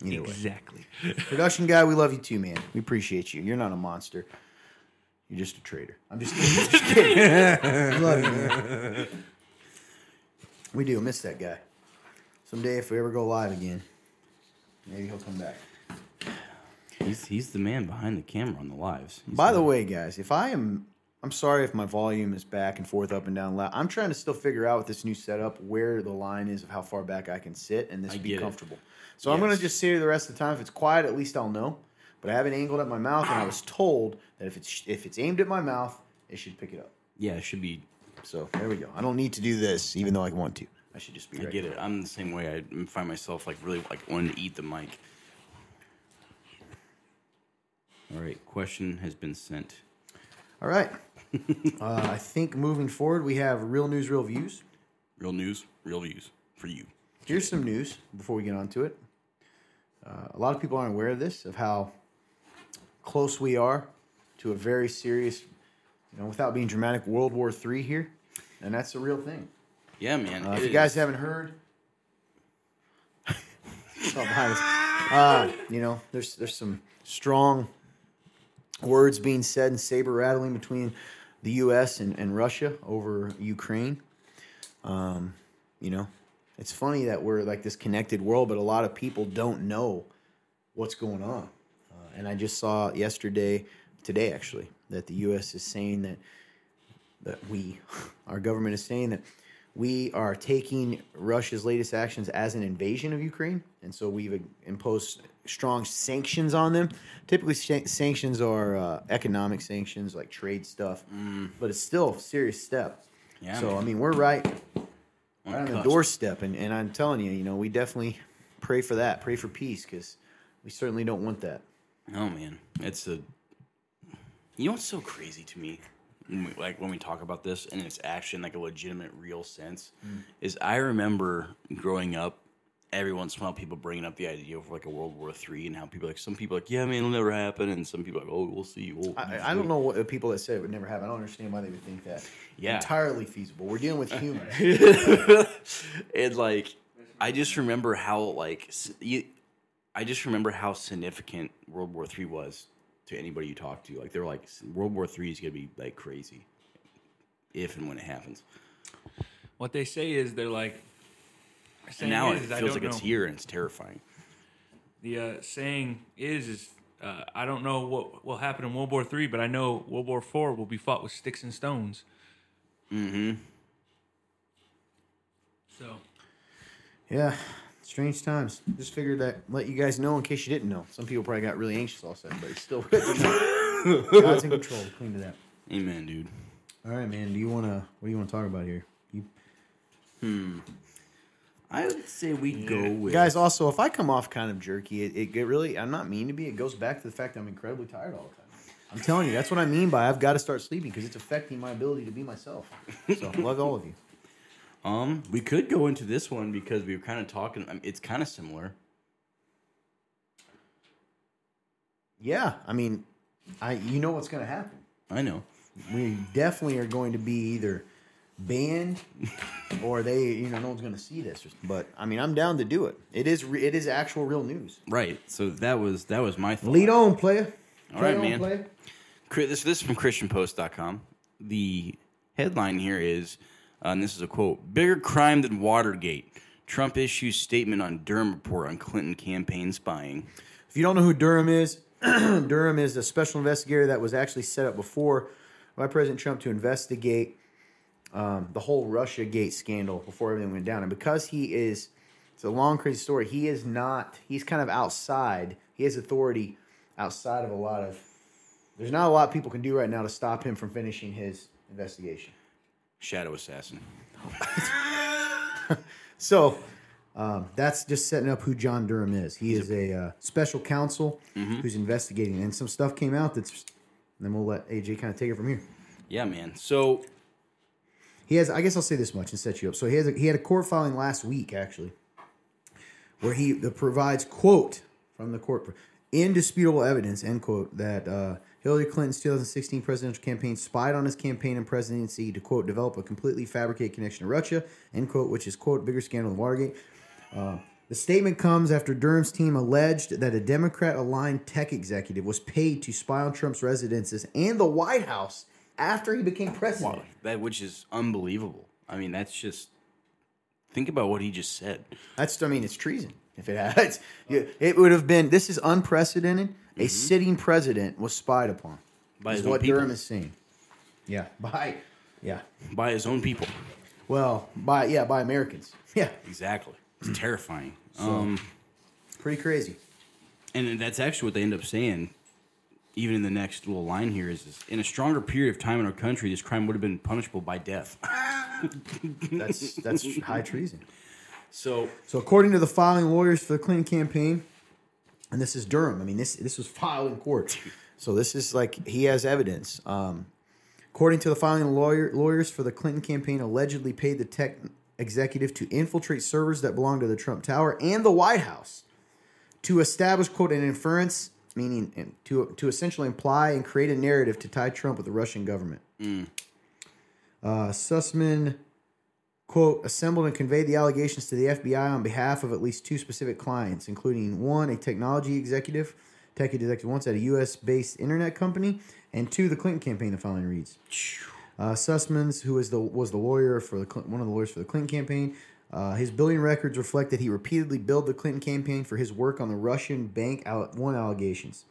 Either exactly. Production guy, we love you too, man. We appreciate you. You're not a monster. You're just a traitor. I'm just kidding. We love you, man. We do miss that guy. Someday, if we ever go live again, maybe he'll come back. He's the man behind the camera on the lives. By the way, guys, if I am... I'm sorry if my volume is back and forth, up and down loud. I'm trying to still figure out with this new setup where the line is of how far back I can sit and this be comfortable. So yes. I'm going to just sit here the rest of the time. If it's quiet, at least I'll know. But I have it angled at my mouth, and I was told that if it's aimed at my mouth, it should pick it up. Yeah, it should be. So there we go. I don't need to do this, even though I want to. I should just be right. I get it. I'm the same way. I find myself like really like wanting to eat the mic. All right, question has been sent. All right. I think moving forward, we have real news, real views. Real news, real views for you. Here's some news before we get on to it. A lot of people aren't aware of this, of how close we are to a very serious, you know, without being dramatic, World War III here. And that's the real thing. Yeah, man. If you guys haven't heard, you know, there's some strong words being said and saber rattling between the U.S. and Russia over Ukraine. You know, it's funny that we're like this connected world, but a lot of people don't know what's going on. And I just saw today actually, that the U.S. is saying that our government is saying that we are taking Russia's latest actions as an invasion of Ukraine, and so we've imposed strong sanctions on them. Typically, sanctions are economic sanctions, like trade stuff, but it's still a serious step. Yeah, so, man. I mean, we're right on the doorstep, and I'm telling you, you know, we definitely pray for that, pray for peace, because we certainly don't want that. Oh, man. You know what's so crazy to me? Like when we talk about this and it's actually in like a legitimate, real sense, is I remember growing up, every once in a while people bringing up the idea of like a World War III and how people like some people like, yeah, man, it'll never happen, and some people like, oh, we'll see. I don't know what the people that say it would never happen. I don't understand why they would think that. Yeah, entirely feasible. We're dealing with humans, and like I just remember how significant World War III was. To anybody you talk to, like they're like World War III is gonna be like crazy, if and when it happens. What they say is they're like. And now it feels like it's here and it's terrifying. The saying is I don't know what will happen in World War III, but I know World War IV will be fought with sticks and stones. Mm-hmm. So. Yeah. Strange times. Just figured that let you guys know in case you didn't know. Some people probably got really anxious all of a sudden, but it's still God's in control. Clean to that. Amen, dude. All right, man. What do you want to talk about here? I would say we go with guys. Also, if I come off kind of jerky, it really I'm not mean to be. It goes back to the fact that I'm incredibly tired all the time. I'm telling you, that's what I mean by I've got to start sleeping because it's affecting my ability to be myself. So love all of you. We could go into this one because we were kind of talking. I mean, it's kind of similar. Yeah, I mean, you know what's going to happen. I know. We definitely are going to be either banned or no one's going to see this. But I mean, I'm down to do it. It is actual real news. Right. So that was my thought. Lead on, player. All right, man. Player. This is from ChristianPost.com. The headline here is. And this is a quote, bigger crime than Watergate. Trump issues statement on Durham report on Clinton campaign spying. If you don't know who Durham is, Durham is a special investigator that was actually set up before by President Trump to investigate the whole Russiagate scandal before everything went down. And because it's a long, crazy story, he's kind of outside. He has authority outside of there's not a lot people can do right now to stop him from finishing his investigation. Shadow assassin. So, that's just setting up who John Durham is. He's a special counsel who's investigating. And some stuff came out and then we'll let AJ kind of take it from here. Yeah, man. So, I guess I'll say this much and set you up. So, he had a court filing last week, actually, where he provides, quote, from the court, indisputable evidence, end quote, that... Hillary Clinton's 2016 presidential campaign spied on his campaign and presidency to, quote, develop a completely fabricated connection to Russia, end quote, which is, quote, bigger scandal than Watergate. The statement comes after Durham's team alleged that a Democrat-aligned tech executive was paid to spy on Trump's residences and the White House after he became president. Wow, which is unbelievable. I mean, that's just... Think about what he just said. It's treason. If it had, it would have been... This is unprecedented. A sitting president was spied upon. By his own people. Is what Durham is saying. Yeah. By his own people. Well, by Americans. Yeah. Exactly. It's terrifying. So, pretty crazy. And that's actually what they end up saying. even in the next little line here, is in a stronger period of time in our country, this crime would have been punishable by death. That's high treason. So according to the filing lawyers for the Clinton campaign, and this is Durham. I mean, this was filed in court. So this is like he has evidence. According to the filing lawyers for the Clinton campaign, allegedly paid the tech executive to infiltrate servers that belonged to the Trump Tower and the White House to establish, quote, an inference, meaning to essentially imply and create a narrative to tie Trump with the Russian government. Sussman, quote, assembled and conveyed the allegations to the FBI on behalf of at least two specific clients, including one, a technology executive once at a U.S.-based internet company, and two, the Clinton campaign, the following reads. Sussman's, who was the lawyer for one of the lawyers for the Clinton campaign, his billing records reflect that he repeatedly billed the Clinton campaign for his work on the Russian Bank One allegations,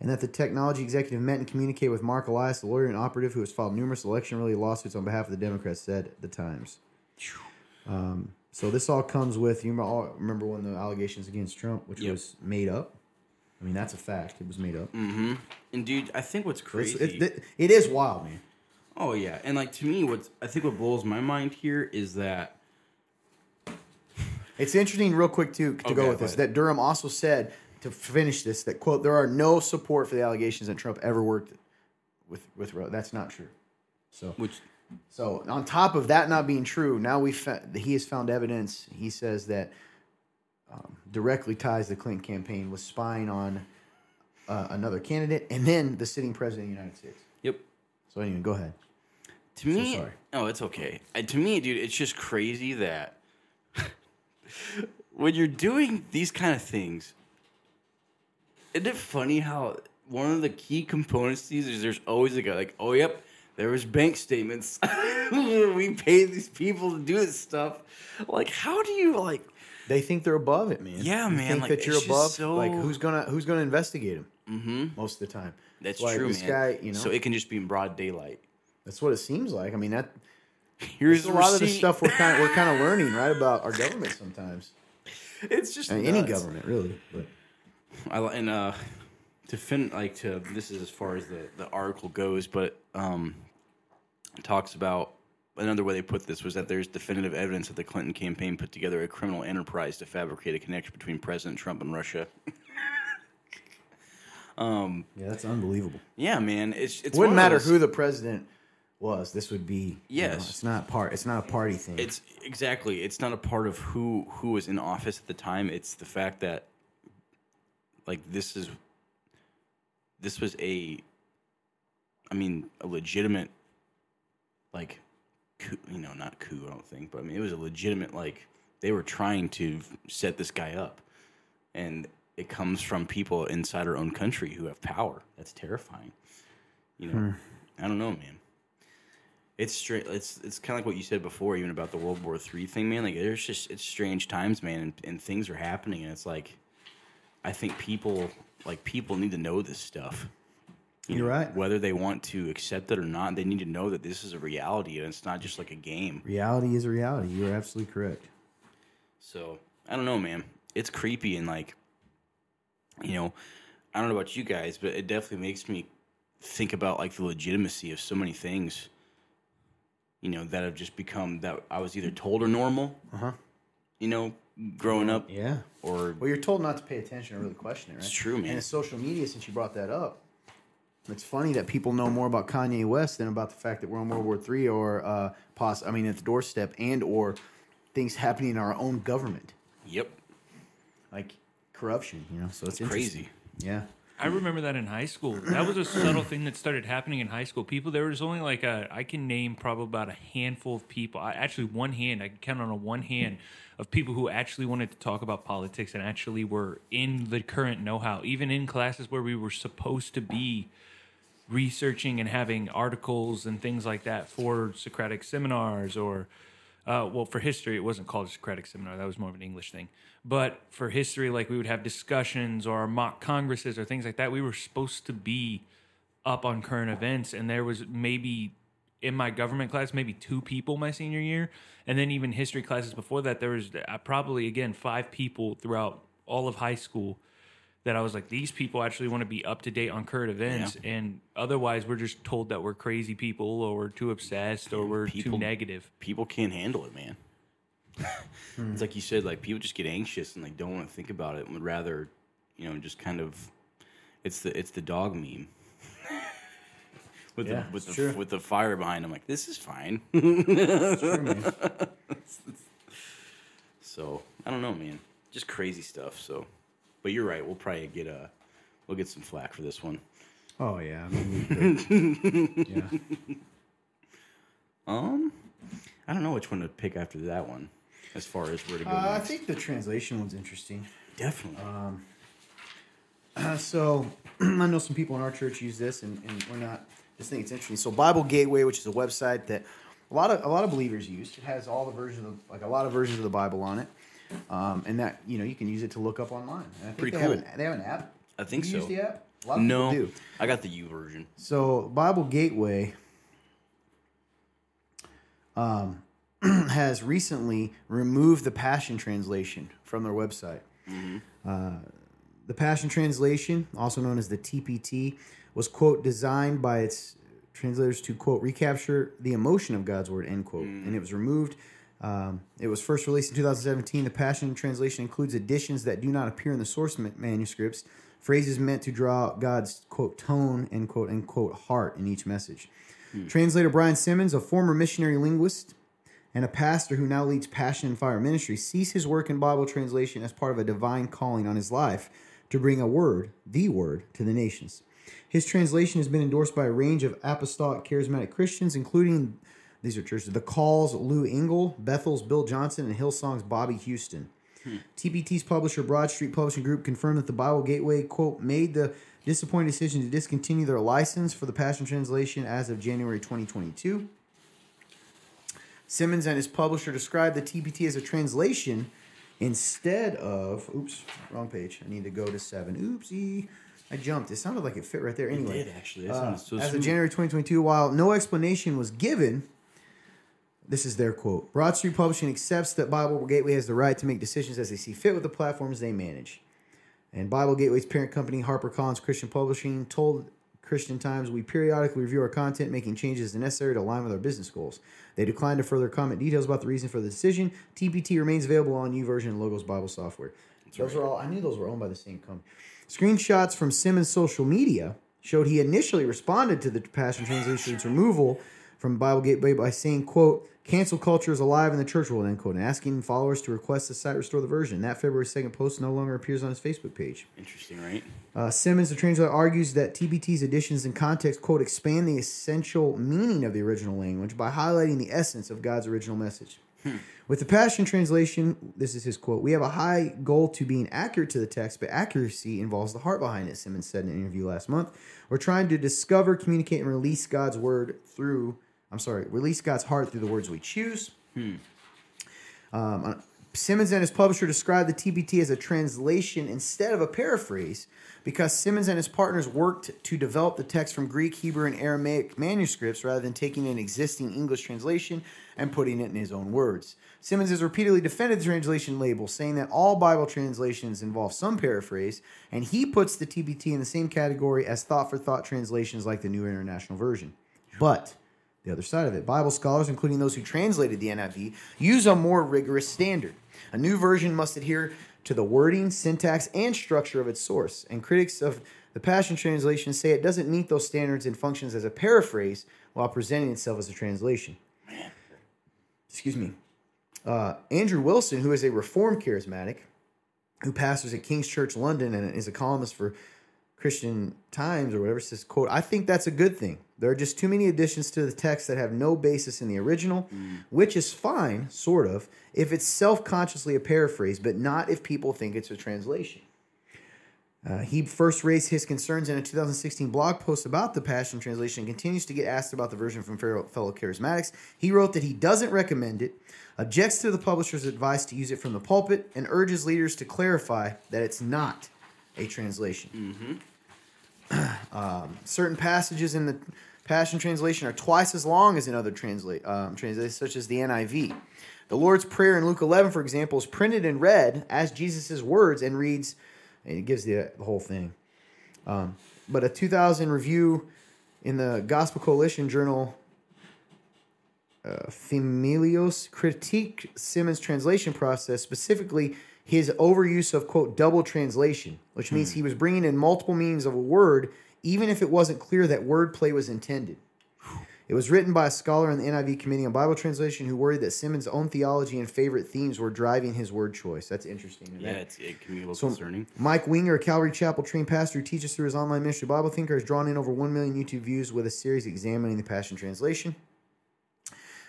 and that the technology executive met and communicated with Mark Elias, the lawyer and operative who has filed numerous election-related lawsuits on behalf of the Democrats, said The Times. So this all comes with, you remember when the allegations against Trump, which was made up? I mean, that's a fact. It was made up. Mm-hmm. And, dude, I think what's crazy... It is wild, man. Oh, yeah. And, like, to me, what blows my mind here is that... It's interesting, real quick, too, to go with this, that Durham also said, to finish this, that, quote, there are no support for the allegations that Trump ever worked with Roe. That's not true. So on top of that not being true, now he has found evidence, he says, that... directly ties the Clinton campaign with spying on another candidate and then the sitting president of the United States. Yep. So anyway, go ahead. To me, sorry. Oh, it's okay. To me, dude, it's just crazy that when you're doing these kind of things, isn't it funny how one of the key components to these is there's always a guy like, oh, yep, there was bank statements. We paid these people to do this stuff. Like, how do you, like... They think they're above it, man. Yeah, man. Think like, that you're above. So... Like, who's gonna investigate him? Mm-hmm. Most of the time, that's like, true, this man. Guy, you know, so it can just be in broad daylight. That's what it seems like. I mean, that here's a lot of the stuff we're kind of learning right about our government sometimes. It's just any government really. But this is as far as the article goes, but it talks about. Another way they put this was that there's definitive evidence that the Clinton campaign put together a criminal enterprise to fabricate a connection between President Trump and Russia. Yeah, that's unbelievable. Yeah, man. It wouldn't matter who the president was. This would be... Yes. You know, it's not a party thing. It's exactly. It's not a part of who was in office at the time. It's the fact that, like, this was a legitimate, like... Coup, you know, not coup, I don't think, but I mean, it was a legitimate, like, they were trying to set this guy up. And it comes from people inside our own country who have power. That's terrifying. You know, I don't know, man. It's straight. It's kind of like what you said before, even about the World War III thing, man. Like, it's strange times, man, and things are happening. And it's like, I think people need to know this stuff. You're right. Whether they want to accept it or not, they need to know that this is a reality and it's not just like a game. Reality is a reality. You're absolutely correct. So, I don't know, man. It's creepy and like, you know, I don't know about you guys, but it definitely makes me think about like the legitimacy of so many things, you know, that have just become that I was either told are normal, you know, growing up. Yeah. Or well, you're told not to pay attention or really question it, right? It's true, man. And social media, since you brought that up, it's funny that people know more about Kanye West than about the fact that we're in World War III or at the doorstep and or things happening in our own government. Yep. Like corruption, you know, so it's crazy. Yeah. I remember that in high school. That was a subtle thing that started happening in high school. People, there was only like I can name probably about a handful of people. I can count on one hand of people who actually wanted to talk about politics and actually were in the current know-how, even in classes where we were supposed to be researching and having articles and things like that for Socratic seminars or, for history, it wasn't called a Socratic seminar. That was more of an English thing. But for history, like we would have discussions or mock congresses or things like that. We were supposed to be up on current events. And there was maybe in my government class, maybe two people my senior year. And then even history classes before that, there was probably, again, five people throughout all of high school that I was like, these people actually want to be up to date on current events. Yeah. And otherwise, we're just told that we're crazy people or we're too obsessed or we're too negative. People can't handle it, man. It's like you said, like people just get anxious and like don't want to think about it and would rather, you know, just kind of, it's the dog meme. with the fire behind him, like this is fine. It's true, man. So I don't know, man. Just crazy stuff. So, but you're right. We'll probably get we'll get some flack for this one. Oh yeah. I mean, yeah. I don't know which one to pick after that one, as far as where to go. I think the translation one's interesting. Definitely. So I know some people in our church use this, and we're not. I just think it's interesting. So Bible Gateway, which is a website that a lot of believers use. It has all the versions of like a lot of versions of the Bible on it, and that you can use it to look up online. And I think They have an app. I think so. Do you use the app? A lot of people do. I got the U version. So Bible Gateway has recently removed the Passion Translation from their website. Mm-hmm. The Passion Translation, also known as the TPT, was, quote, designed by its translators to, quote, recapture the emotion of God's word, end quote. Mm. And it was removed. It was first released in 2017. The Passion Translation includes additions that do not appear in the source manuscripts, phrases meant to draw God's, quote, tone, end quote, heart in each message. Mm. Translator Brian Simmons, a former missionary linguist and a pastor who now leads Passion and Fire Ministry, sees his work in Bible translation as part of a divine calling on his life to bring a word, the word, to the nations. His translation has been endorsed by a range of apostolic charismatic Christians, including, these are churches, The Call's Lou Engle, Bethel's Bill Johnson, and Hillsong's Bobby Houston. TPT's publisher, Broad Street Publishing Group, confirmed that the Bible Gateway, quote, made the disappointing decision to discontinue their license for the Passion Translation as of January 2022. Simmons and his publisher described the TPT as a translation instead of, oops, wrong page. I need to go to 7. Oopsie. I jumped. It sounded like it fit right there. Anyway, it did, actually. That sounded so as of January 2022, while no explanation was given, this is their quote, Broad Street Publishing accepts that Bible Gateway has the right to make decisions as they see fit with the platforms they manage. And Bible Gateway's parent company, HarperCollins Christian Publishing, told Christian Times, we periodically review our content, making changes as necessary to align with our business goals. They declined to further comment details about the reason for the decision. TPT remains available on YouVersion and Logos Bible software. I knew those were owned by the same company. Screenshots from Simmons' social media showed he initially responded to the Passion Translation's removal from Bible Gateway by saying, quote, cancel culture is alive in the church world, end quote, and asking followers to request the site restore the version. That February 2nd post no longer appears on his Facebook page. Interesting, right? Simmons, the translator, argues that TBT's additions and context, quote, expand the essential meaning of the original language by highlighting the essence of God's original message. With the Passion Translation, this is his quote, we have a high goal to being accurate to the text, but accuracy involves the heart behind it, Simmons said in an interview last month. We're trying to discover, communicate, and release God's heart through the words we choose. Simmons and his publisher described the TBT as a translation instead of a paraphrase because Simmons and his partners worked to develop the text from Greek, Hebrew, and Aramaic manuscripts rather than taking an existing English translation and putting it in his own words. Simmons has repeatedly defended the translation label, saying that all Bible translations involve some paraphrase, and he puts the TBT in the same category as thought-for-thought translations like the New International Version. But the other side of it, Bible scholars, including those who translated the NIV, use a more rigorous standard. A new version must adhere to the wording, syntax, and structure of its source, and critics of the Passion Translation say it doesn't meet those standards and functions as a paraphrase while presenting itself as a translation. Excuse me. Andrew Wilson, who is a Reformed charismatic, who pastors at King's Church London and is a columnist for Christian Times or whatever, says, quote, I think that's a good thing. There are just too many additions to the text that have no basis in the original, which is fine, sort of, if it's self-consciously a paraphrase, but not if people think it's a translation. He first raised his concerns in a 2016 blog post about the Passion Translation and continues to get asked about the version from fellow charismatics. He wrote that he doesn't recommend it, objects to the publisher's advice to use it from the pulpit, and urges leaders to clarify that it's not a translation. Mm-hmm. Certain passages in the Passion Translation are twice as long as in other translations, such as the NIV. The Lord's Prayer in Luke 11, for example, is printed and read as Jesus' words and reads, and it gives you the whole thing. But a 2000 review in the Gospel Coalition journal, Familios, critique Simmons' translation process, specifically his overuse of, quote, double translation, which means he was bringing in multiple meanings of a word, even if it wasn't clear that wordplay was intended. It was written by a scholar in the NIV Committee on Bible Translation who worried that Simmons' own theology and favorite themes were driving his word choice. That's interesting. Yeah, it can be a little concerning. Mike Winger, Calvary Chapel trained pastor who teaches through his online ministry Bible Thinker, has drawn in over 1 million YouTube views with a series examining the Passion Translation.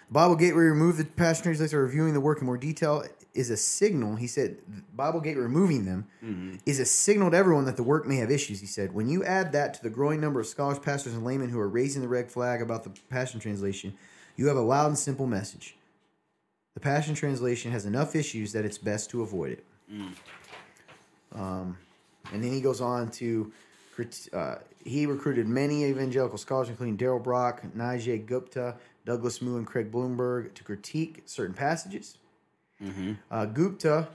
Bible Gateway removed the Passion Translation. Reviewing the work in more detail is a signal. He said Bible Gateway removing them is a signal to everyone that the work may have issues. He said, when you add that to the growing number of scholars, pastors, and laymen who are raising the red flag about the Passion Translation, you have a loud and simple message. The Passion Translation has enough issues that it's best to avoid it. And then he goes on to... he recruited many evangelical scholars, including Darrell Bock, Najee Gupta, Douglas Moo, and Craig Bloomberg, to critique certain passages. Gupta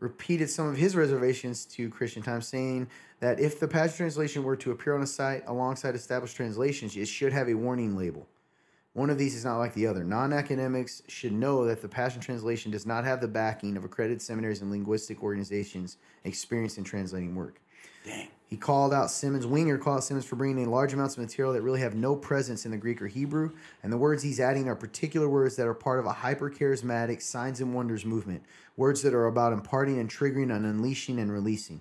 repeated some of his reservations to Christian Times, saying that if the Passion Translation were to appear on a site alongside established translations, it should have a warning label. One of these is not like the other. Non-academics should know that the Passion Translation does not have the backing of accredited seminaries and linguistic organizations experienced in translating work. Dang. He called out Simmons. Winger called out Simmons for bringing in large amounts of material that really have no presence in the Greek or Hebrew, and the words he's adding are particular words that are part of a hyper-charismatic signs and wonders movement, words that are about imparting and triggering and unleashing and releasing.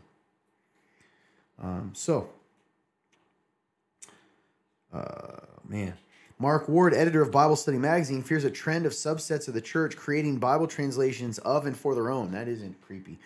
Mark Ward, editor of Bible Study Magazine, fears a trend of subsets of the church creating Bible translations of and for their own. That isn't creepy.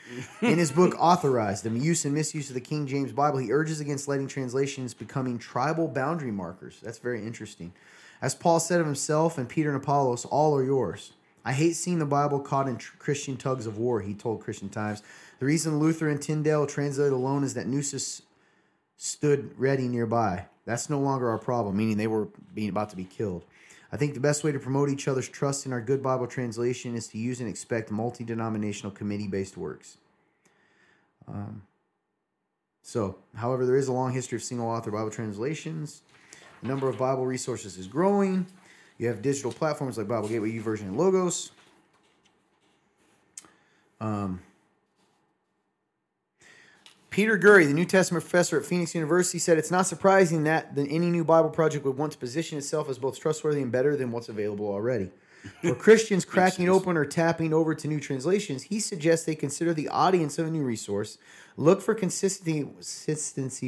In his book, Authorized, the Use and Misuse of the King James Bible, he urges against letting translations becoming tribal boundary markers. That's very interesting. As Paul said of himself and Peter and Apollos, all are yours. I hate seeing the Bible caught in Christian tugs of war, he told Christian Times. The reason Luther and Tyndale translated alone is that nooses stood ready nearby. That's no longer our problem, meaning they were about to be killed. I think the best way to promote each other's trust in our good Bible translation is to use and expect multi-denominational committee-based works. However, there is a long history of single-author Bible translations. The number of Bible resources is growing. You have digital platforms like Bible Gateway, YouVersion, and Logos. Peter Gurry, the New Testament professor at Phoenix University, said it's not surprising that any new Bible project would want to position itself as both trustworthy and better than what's available already. For Christians cracking open or tapping over to new translations, he suggests they consider the audience of a new resource, look for consistency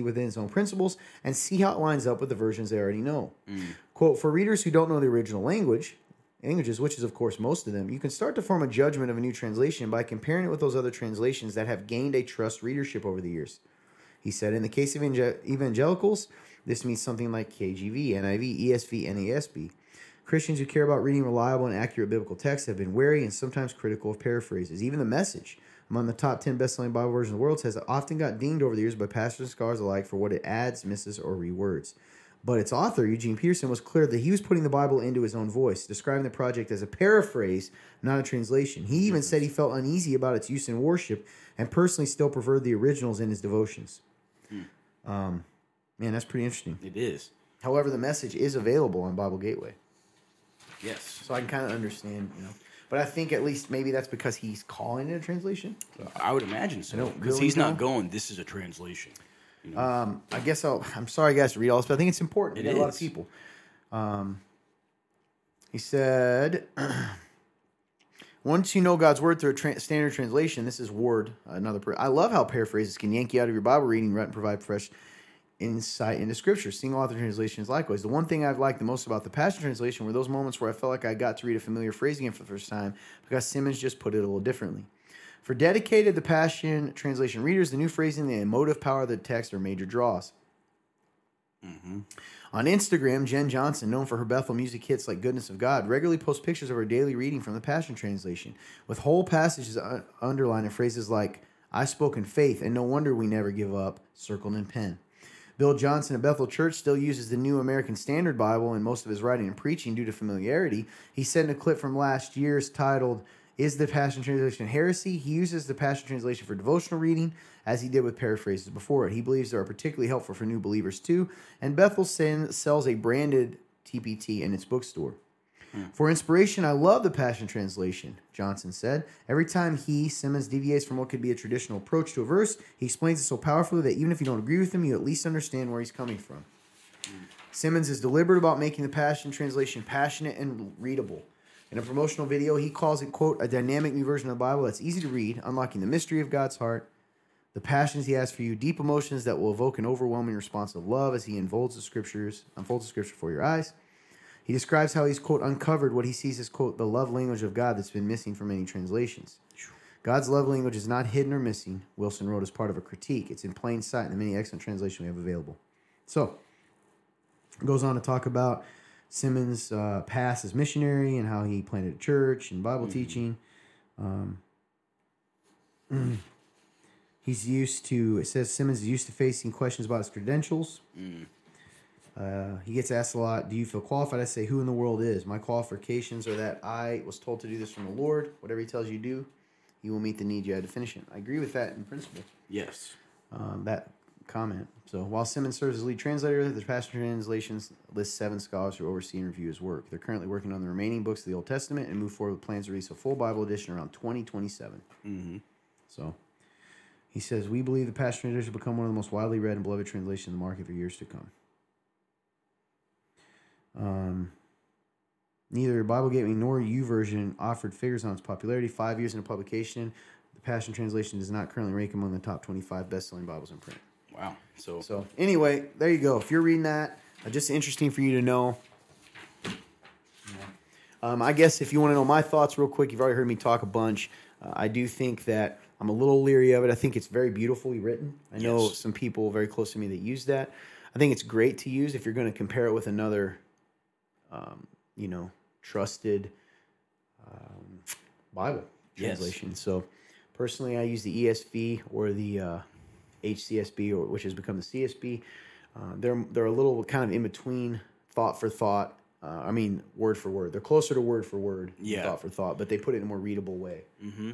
within its own principles, and see how it lines up with the versions they already know. Quote, for readers who don't know the original languages, which is, of course, most of them, you can start to form a judgment of a new translation by comparing it with those other translations that have gained a trust readership over the years. He said, in the case of evangelicals, this means something like KJV, NIV, ESV, and NASB. Christians who care about reading reliable and accurate biblical texts have been wary and sometimes critical of paraphrases. Even The Message, among the top 10 best-selling Bible versions in the world, has often got dinged over the years by pastors and scholars alike for what it adds, misses, or rewords. But its author, Eugene Peterson, was clear that he was putting the Bible into his own voice, describing the project as a paraphrase, not a translation. He even said he felt uneasy about its use in worship and personally still preferred the originals in his devotions. That's pretty interesting. It is. However, The Message is available on Bible Gateway. Yes. So I can kind of understand, But I think at least maybe that's because he's calling it a translation. I would imagine so. Because he's not going, this is a translation. I guess I'm sorry, guys, to read all this, but I think it's important. It is. A lot of people. He said, once you know God's word through a standard translation, this is Ward, another I love how paraphrases can yank you out of your Bible reading and provide fresh insight into Scripture. Single author translations likewise. The one thing I've liked the most about the Passion Translation were those moments where I felt like I got to read a familiar phrase again for the first time because Simmons just put it a little differently. For dedicated, the Passion Translation readers, the new phrasing and the emotive power of the text are major draws. On Instagram, Jen Johnson, known for her Bethel music hits like Goodness of God, regularly posts pictures of her daily reading from the Passion Translation, with whole passages underlined in phrases like, I spoke in faith, and no wonder we never give up, circled in pen. Bill Johnson of Bethel Church still uses the New American Standard Bible in most of his writing and preaching due to familiarity. He sent a clip from last year's titled, Is the Passion Translation heresy? He uses the Passion Translation for devotional reading, as he did with paraphrases before it. He believes they are particularly helpful for new believers too, and Bethel sells a branded TPT in its bookstore. For inspiration, I love the Passion Translation, Johnson said. Every time Simmons, deviates from what could be a traditional approach to a verse, he explains it so powerfully that even if you don't agree with him, you at least understand where he's coming from. Simmons is deliberate about making the Passion Translation passionate and readable. In a promotional video, he calls it, quote, a dynamic new version of the Bible that's easy to read, unlocking the mystery of God's heart, the passions he has for you, deep emotions that will evoke an overwhelming response of love as he unfolds the scripture for your eyes. He describes how he's, quote, uncovered what he sees as, quote, the love language of God that's been missing from many translations. God's love language is not hidden or missing, Wilson wrote as part of a critique. It's in plain sight in the many excellent translations we have available. So, goes on to talk about Simmons' past as missionary and how he planted a church and Bible teaching. It says Simmons is used to facing questions about his credentials. He gets asked a lot, do you feel qualified? I say, who in the world is? My qualifications are that I was told to do this from the Lord. Whatever he tells you to do, you will meet the need you had to finish it. I agree with that in principle. Yes. That comment. So, while Simmons serves as lead translator, the Passion Translations lists 7 scholars who oversee and review his work. They're currently working on the remaining books of the Old Testament and move forward with plans to release a full Bible edition around 2027. So, he says, we believe the Passion Translation will become one of the most widely read and beloved translations in the market for years to come. Neither Bible Gateway nor YouVersion offered figures on its popularity. 5 years into publication, the Passion Translation does not currently rank among the top 25 best-selling Bibles in print. Wow. So anyway, there you go. If you're reading that, just interesting for you to know. I guess if you want to know my thoughts real quick, you've already heard me talk a bunch. I do think that I'm a little leery of it. I think it's very beautifully written. I know some people very close to me that use that. I think it's great to use if you're going to compare it with another trusted Bible translation. Yes. So, personally, I use the ESV or the HCSB, which has become the CSB. They're a little kind of in between, thought for thought. Word for word. They're closer to word for word, thought for thought, but they put it in a more readable way.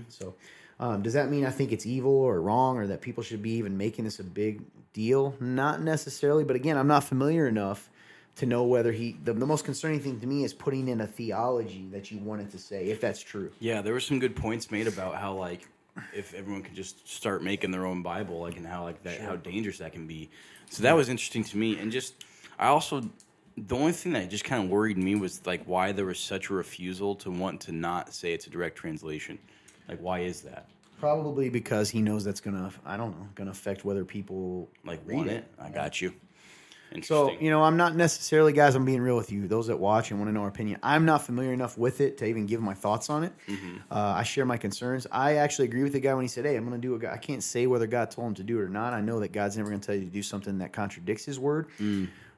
So, does that mean I think it's evil or wrong or that people should be even making this a big deal? Not necessarily, but again, I'm not familiar enough to know whether the most concerning thing to me is putting in a theology that you wanted to say, if that's true. Yeah, there were some good points made about how, like, if everyone could just start making their own Bible, like, and how, like, that, how dangerous that can be. So that was interesting to me. And just, I also, the only thing that just kind of worried me was, like, why there was such a refusal to want to not say it's a direct translation. Like, why is that? Probably because he knows that's gonna affect whether people, like, read it. I got you. So, I'm not necessarily, guys, I'm being real with you. Those that watch and want to know our opinion, I'm not familiar enough with it to even give my thoughts on it. I share my concerns. I actually agree with the guy when he said, hey, I'm going to do I can't say whether God told him to do it or not. I know that God's never going to tell you to do something that contradicts his word.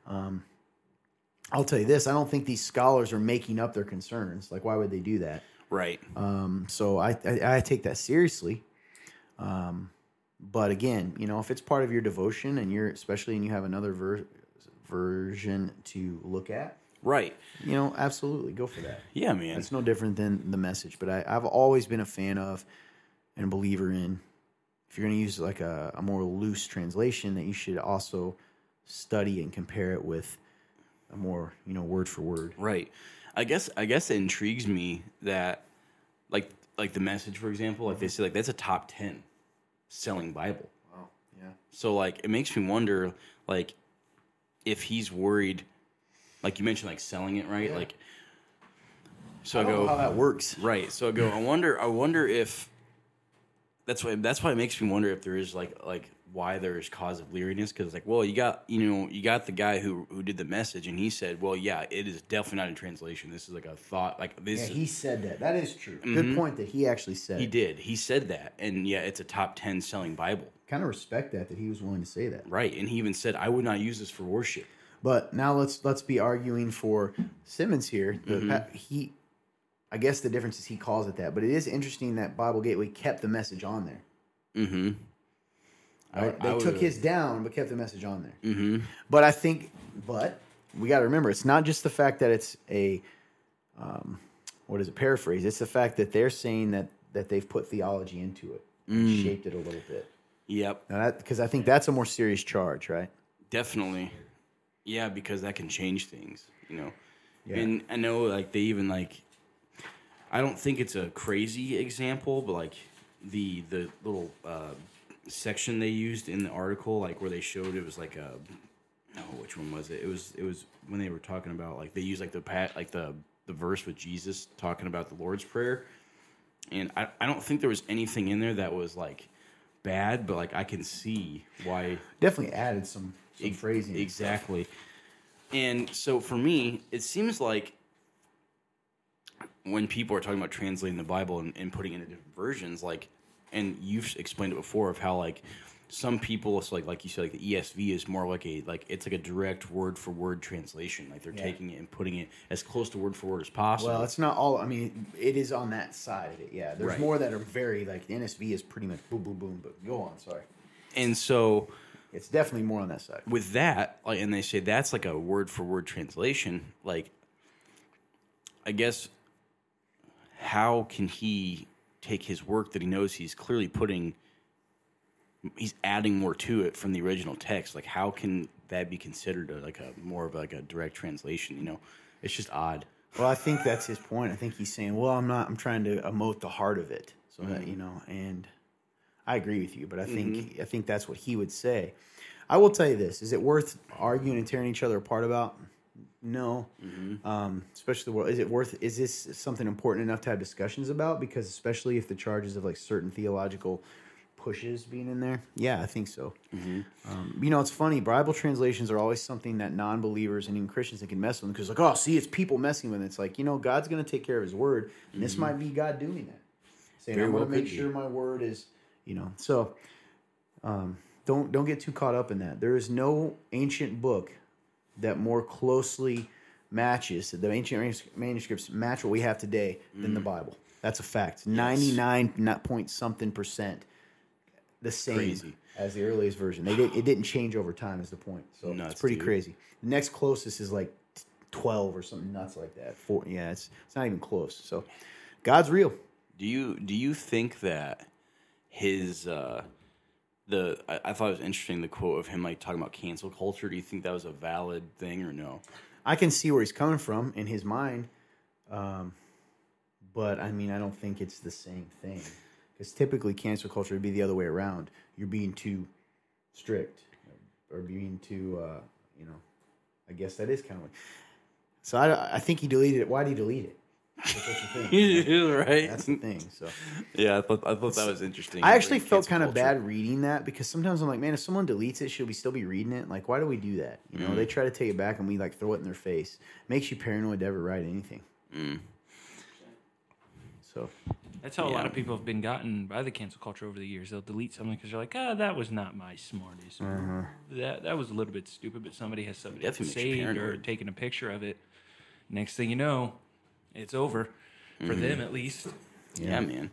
I'll tell you this. I don't think these scholars are making up their concerns. Like, why would they do that? Right. So I take that seriously. But again, if it's part of your devotion and you have another version to look at. Right. Absolutely. Go for that. Yeah, man. It's no different than The Message. But I've always been a fan of and a believer in, if you're going to use like a more loose translation, that you should also study and compare it with a more, word for word. Right. I guess it intrigues me that like The Message, for example, like they say, like, that's a top 10 selling Bible. Wow. Yeah. So, like, it makes me wonder, like, if he's worried, like you mentioned, like, selling it, right? Yeah. Like, so I don't know how that works. Right. So I go, I wonder if that's why it makes me wonder if there is like why there is cause of leeriness, because, like, well, you got the guy who did The Message, and he said, well, yeah, it is definitely not a translation. This is like a thought, like this. Yeah, he said that. That is true. Mm-hmm. Good point that he actually said. He did. He said that, and yeah, it's a top 10 selling Bible. Kind of respect that he was willing to say that. Right, and he even said, I would not use this for worship. But now let's be arguing for Simmons here. I guess the difference is he calls it that, but it is interesting that Bible Gateway kept The Message on there. Mm-hmm. Right? They took his down, but kept The Message on there. Mm-hmm. But I think, we got to remember, it's not just the fact that it's a what is it, paraphrase. It's the fact that they're saying that they've put theology into it, shaped it a little bit. Yep. Because I think that's a more serious charge, right? Definitely. Yeah, because that can change things, you know. Yeah. And I know, like, they even, like, I don't think it's a crazy example, but, like, the little section they used in the article, like, where they showed it was, like, a... Oh, which one was it? It was when they were talking about, like, they used, like, the verse with Jesus talking about the Lord's Prayer. And I don't think there was anything in there that was, like, bad, but, like, I can see why... Definitely added some phrasing. Exactly. And so, for me, it seems like when people are talking about translating the Bible and putting it into different versions, like, and you've explained it before of how, like... Some people, it's like you said, like the ESV is more like it's like a direct word for word translation. Like they're taking it and putting it as close to word for word as possible. Well, it's not all. I mean, it is on that side of it. Yeah, there's more that are very like the NSV is pretty much boom, boom, boom. But go on, sorry. And so it's definitely more on that side. With that, like, and they say that's like a word for word translation. Like, I guess how can he take his work that he knows he's clearly putting? He's adding more to it from the original text. Like, how can that be considered a direct translation? You know, it's just odd. Well, I think that's his point. I think he's saying, well, I'm trying to emote the heart of it. So that, you know, and I agree with you, but I think that's what he would say. I will tell you this: is it worth arguing and tearing each other apart about? No, especially the world. Is this something important enough to have discussions about? Because especially if the charges of like certain theological pushes being in there? Yeah, I think so. You know, it's funny. Bible translations are always something that non-believers and even Christians that can mess with because, like, oh, see, it's people messing with it. It's like, you know, God's going to take care of his word, and this might be God doing that. Saying, I want to make sure my word is, you know. So don't get too caught up in that. There is no ancient book that more closely matches, the ancient manuscripts match what we have today than the Bible. That's a fact. 99.something% the same as the earliest version. It didn't change over time is the point. So nuts, it's pretty crazy. The next closest is like 12 or something nuts like that. 4, yeah, it's not even close. So God's real. Do you think that his I thought it was interesting the quote of him like talking about cancel culture. Do you think that was a valid thing or no? I can see where he's coming from in his mind. But I mean I don't think it's the same thing. It's typically cancel culture would be the other way around. You're being too strict or being too, you know, I guess that is kind of weird. So I think he deleted it. Why did he delete it? That's the thing. Right. That's the thing. So yeah, I thought that was interesting. I actually felt kind of bad reading that because sometimes I'm like, man, if someone deletes it, should we still be reading it? Like, why do we do that? You know, they try to take it back and we like throw it in their face. Makes you paranoid to ever write anything. So that's how a lot of people have been gotten by the cancel culture over the years. They'll delete something because they're like, "Ah, oh, that was not my smartest. That was a little bit stupid." But somebody has somebody saved or taken a picture of it. Next thing you know, it's over for them at least. Yeah, man.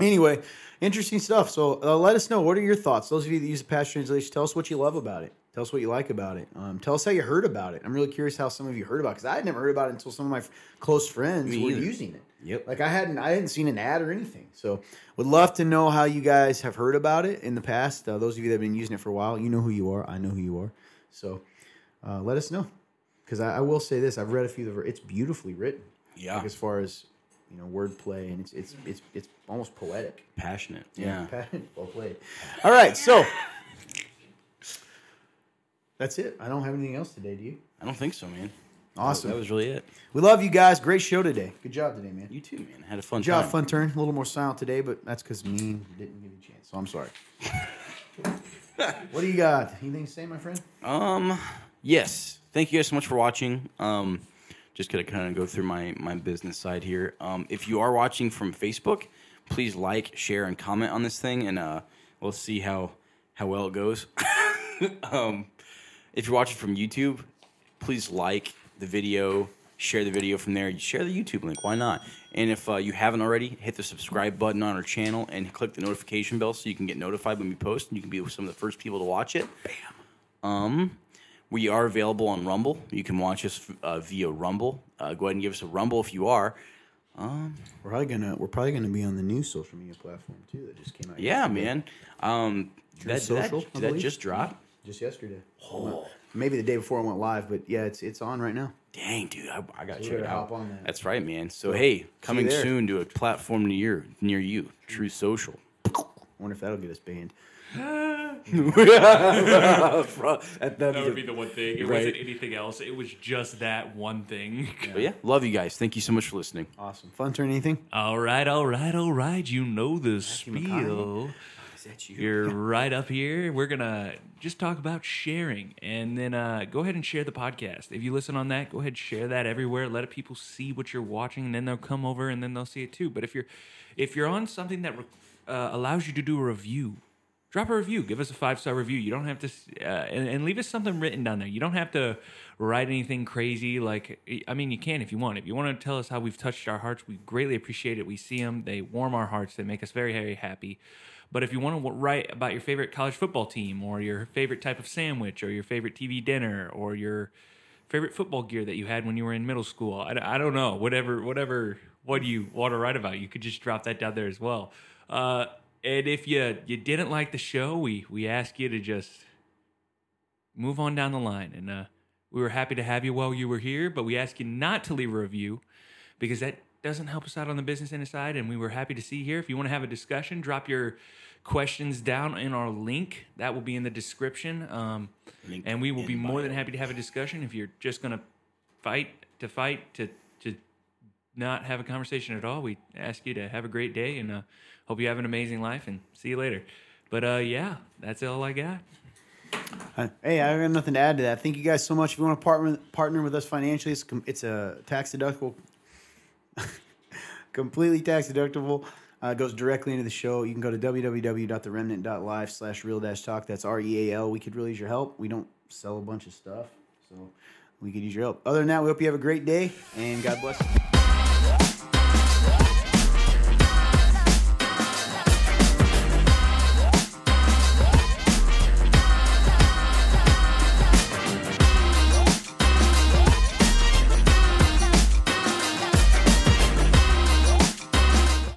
Anyway, interesting stuff. So let us know. What are your thoughts? Those of you that use the Passion Translation, tell us what you love about it. Tell us what you like about it. Tell us how you heard about it. I'm really curious how some of you heard about it because I had never heard about it until some of my close friends were using it. Yep. Like I hadn't seen an ad or anything. So would love to know how you guys have heard about it in the past. Those of you that have been using it for a while, you know who you are. I know who you are. So let us know because I will say this. I've read a few of it. It's beautifully written. Yeah. Like as far as you know, wordplay, and it's almost poetic, passionate. Yeah. Well played. All right. So. That's it. I don't have anything else today, do you? I don't think so, man. Awesome. That was really it. We love you guys. Great show today. Good job today, man. You too, man. Had a fun time. Good job, fun turn. A little more silent today, but that's because me didn't give you a chance, so I'm sorry. What do you got? Anything to say, my friend? Yes. Thank you guys so much for watching. Just going to kind of go through my business side here. If you are watching from Facebook, please like, share, and comment on this thing, and we'll see how well it goes. If you're watching from YouTube, please like the video, share the video from there. Share the YouTube link. Why not? And if you haven't already, hit the subscribe button on our channel and click the notification bell so you can get notified when we post and you can be some of the first people to watch it. Bam. We are available on Rumble. You can watch us via Rumble. Go ahead and give us a Rumble if you are. We're probably gonna be on the new social media platform too that just came out. Yeah, man. Did that just drop? Just yesterday. Oh. Well, maybe the day before I went live, but yeah, it's on right now. Dang, dude, I gotta check it out. Hop on that. That's right, man. So hey, coming soon to a platform near you, True Social. I wonder if that'll get us banned. That would be the one thing. It wasn't anything else. It was just that one thing. But yeah, love you guys. Thank you so much for listening. Awesome. Fun turn anything? All right. You know the spiel. Is that you? You're right up here. We're going to just talk about sharing. And then go ahead and share the podcast. If you listen on that, go ahead and share that everywhere. Let people see what you're watching. And then they'll come over and then they'll see it too. But if you're on something that allows you to do a review, drop a review. Give us a 5-star review. You don't have to, and leave us something written down there. You don't have to write anything crazy. Like, I mean, you can if you want. If you want to tell us how we've touched our hearts, we greatly appreciate it. We see them. They warm our hearts. They make us very, very happy. But if you want to write about your favorite college football team or your favorite type of sandwich or your favorite TV dinner or your favorite football gear that you had when you were in middle school, I don't know, whatever, what you want to write about, you could just drop that down there as well. And if you didn't like the show, we ask you to just move on down the line. And we were happy to have you while you were here, but we ask you not to leave a review because that doesn't help us out on the business inside. And we were happy to see you here. If you want to have a discussion, drop your questions down in our link. That will be in the description. And we will be more than happy to have a discussion. If you're just going to fight to not have a conversation at all, we ask you to have a great day and hope you have an amazing life and see you later. But yeah, that's all I got. Hey, I got nothing to add to that. Thank you guys so much. If you want to partner with us financially, it's a tax deductible, completely tax deductible. It goes directly into the show. You can go to www.theremnant.life/real-talk. That's REAL. We could really use your help. We don't sell a bunch of stuff, so we could use your help. Other than that, we hope you have a great day and God bless you.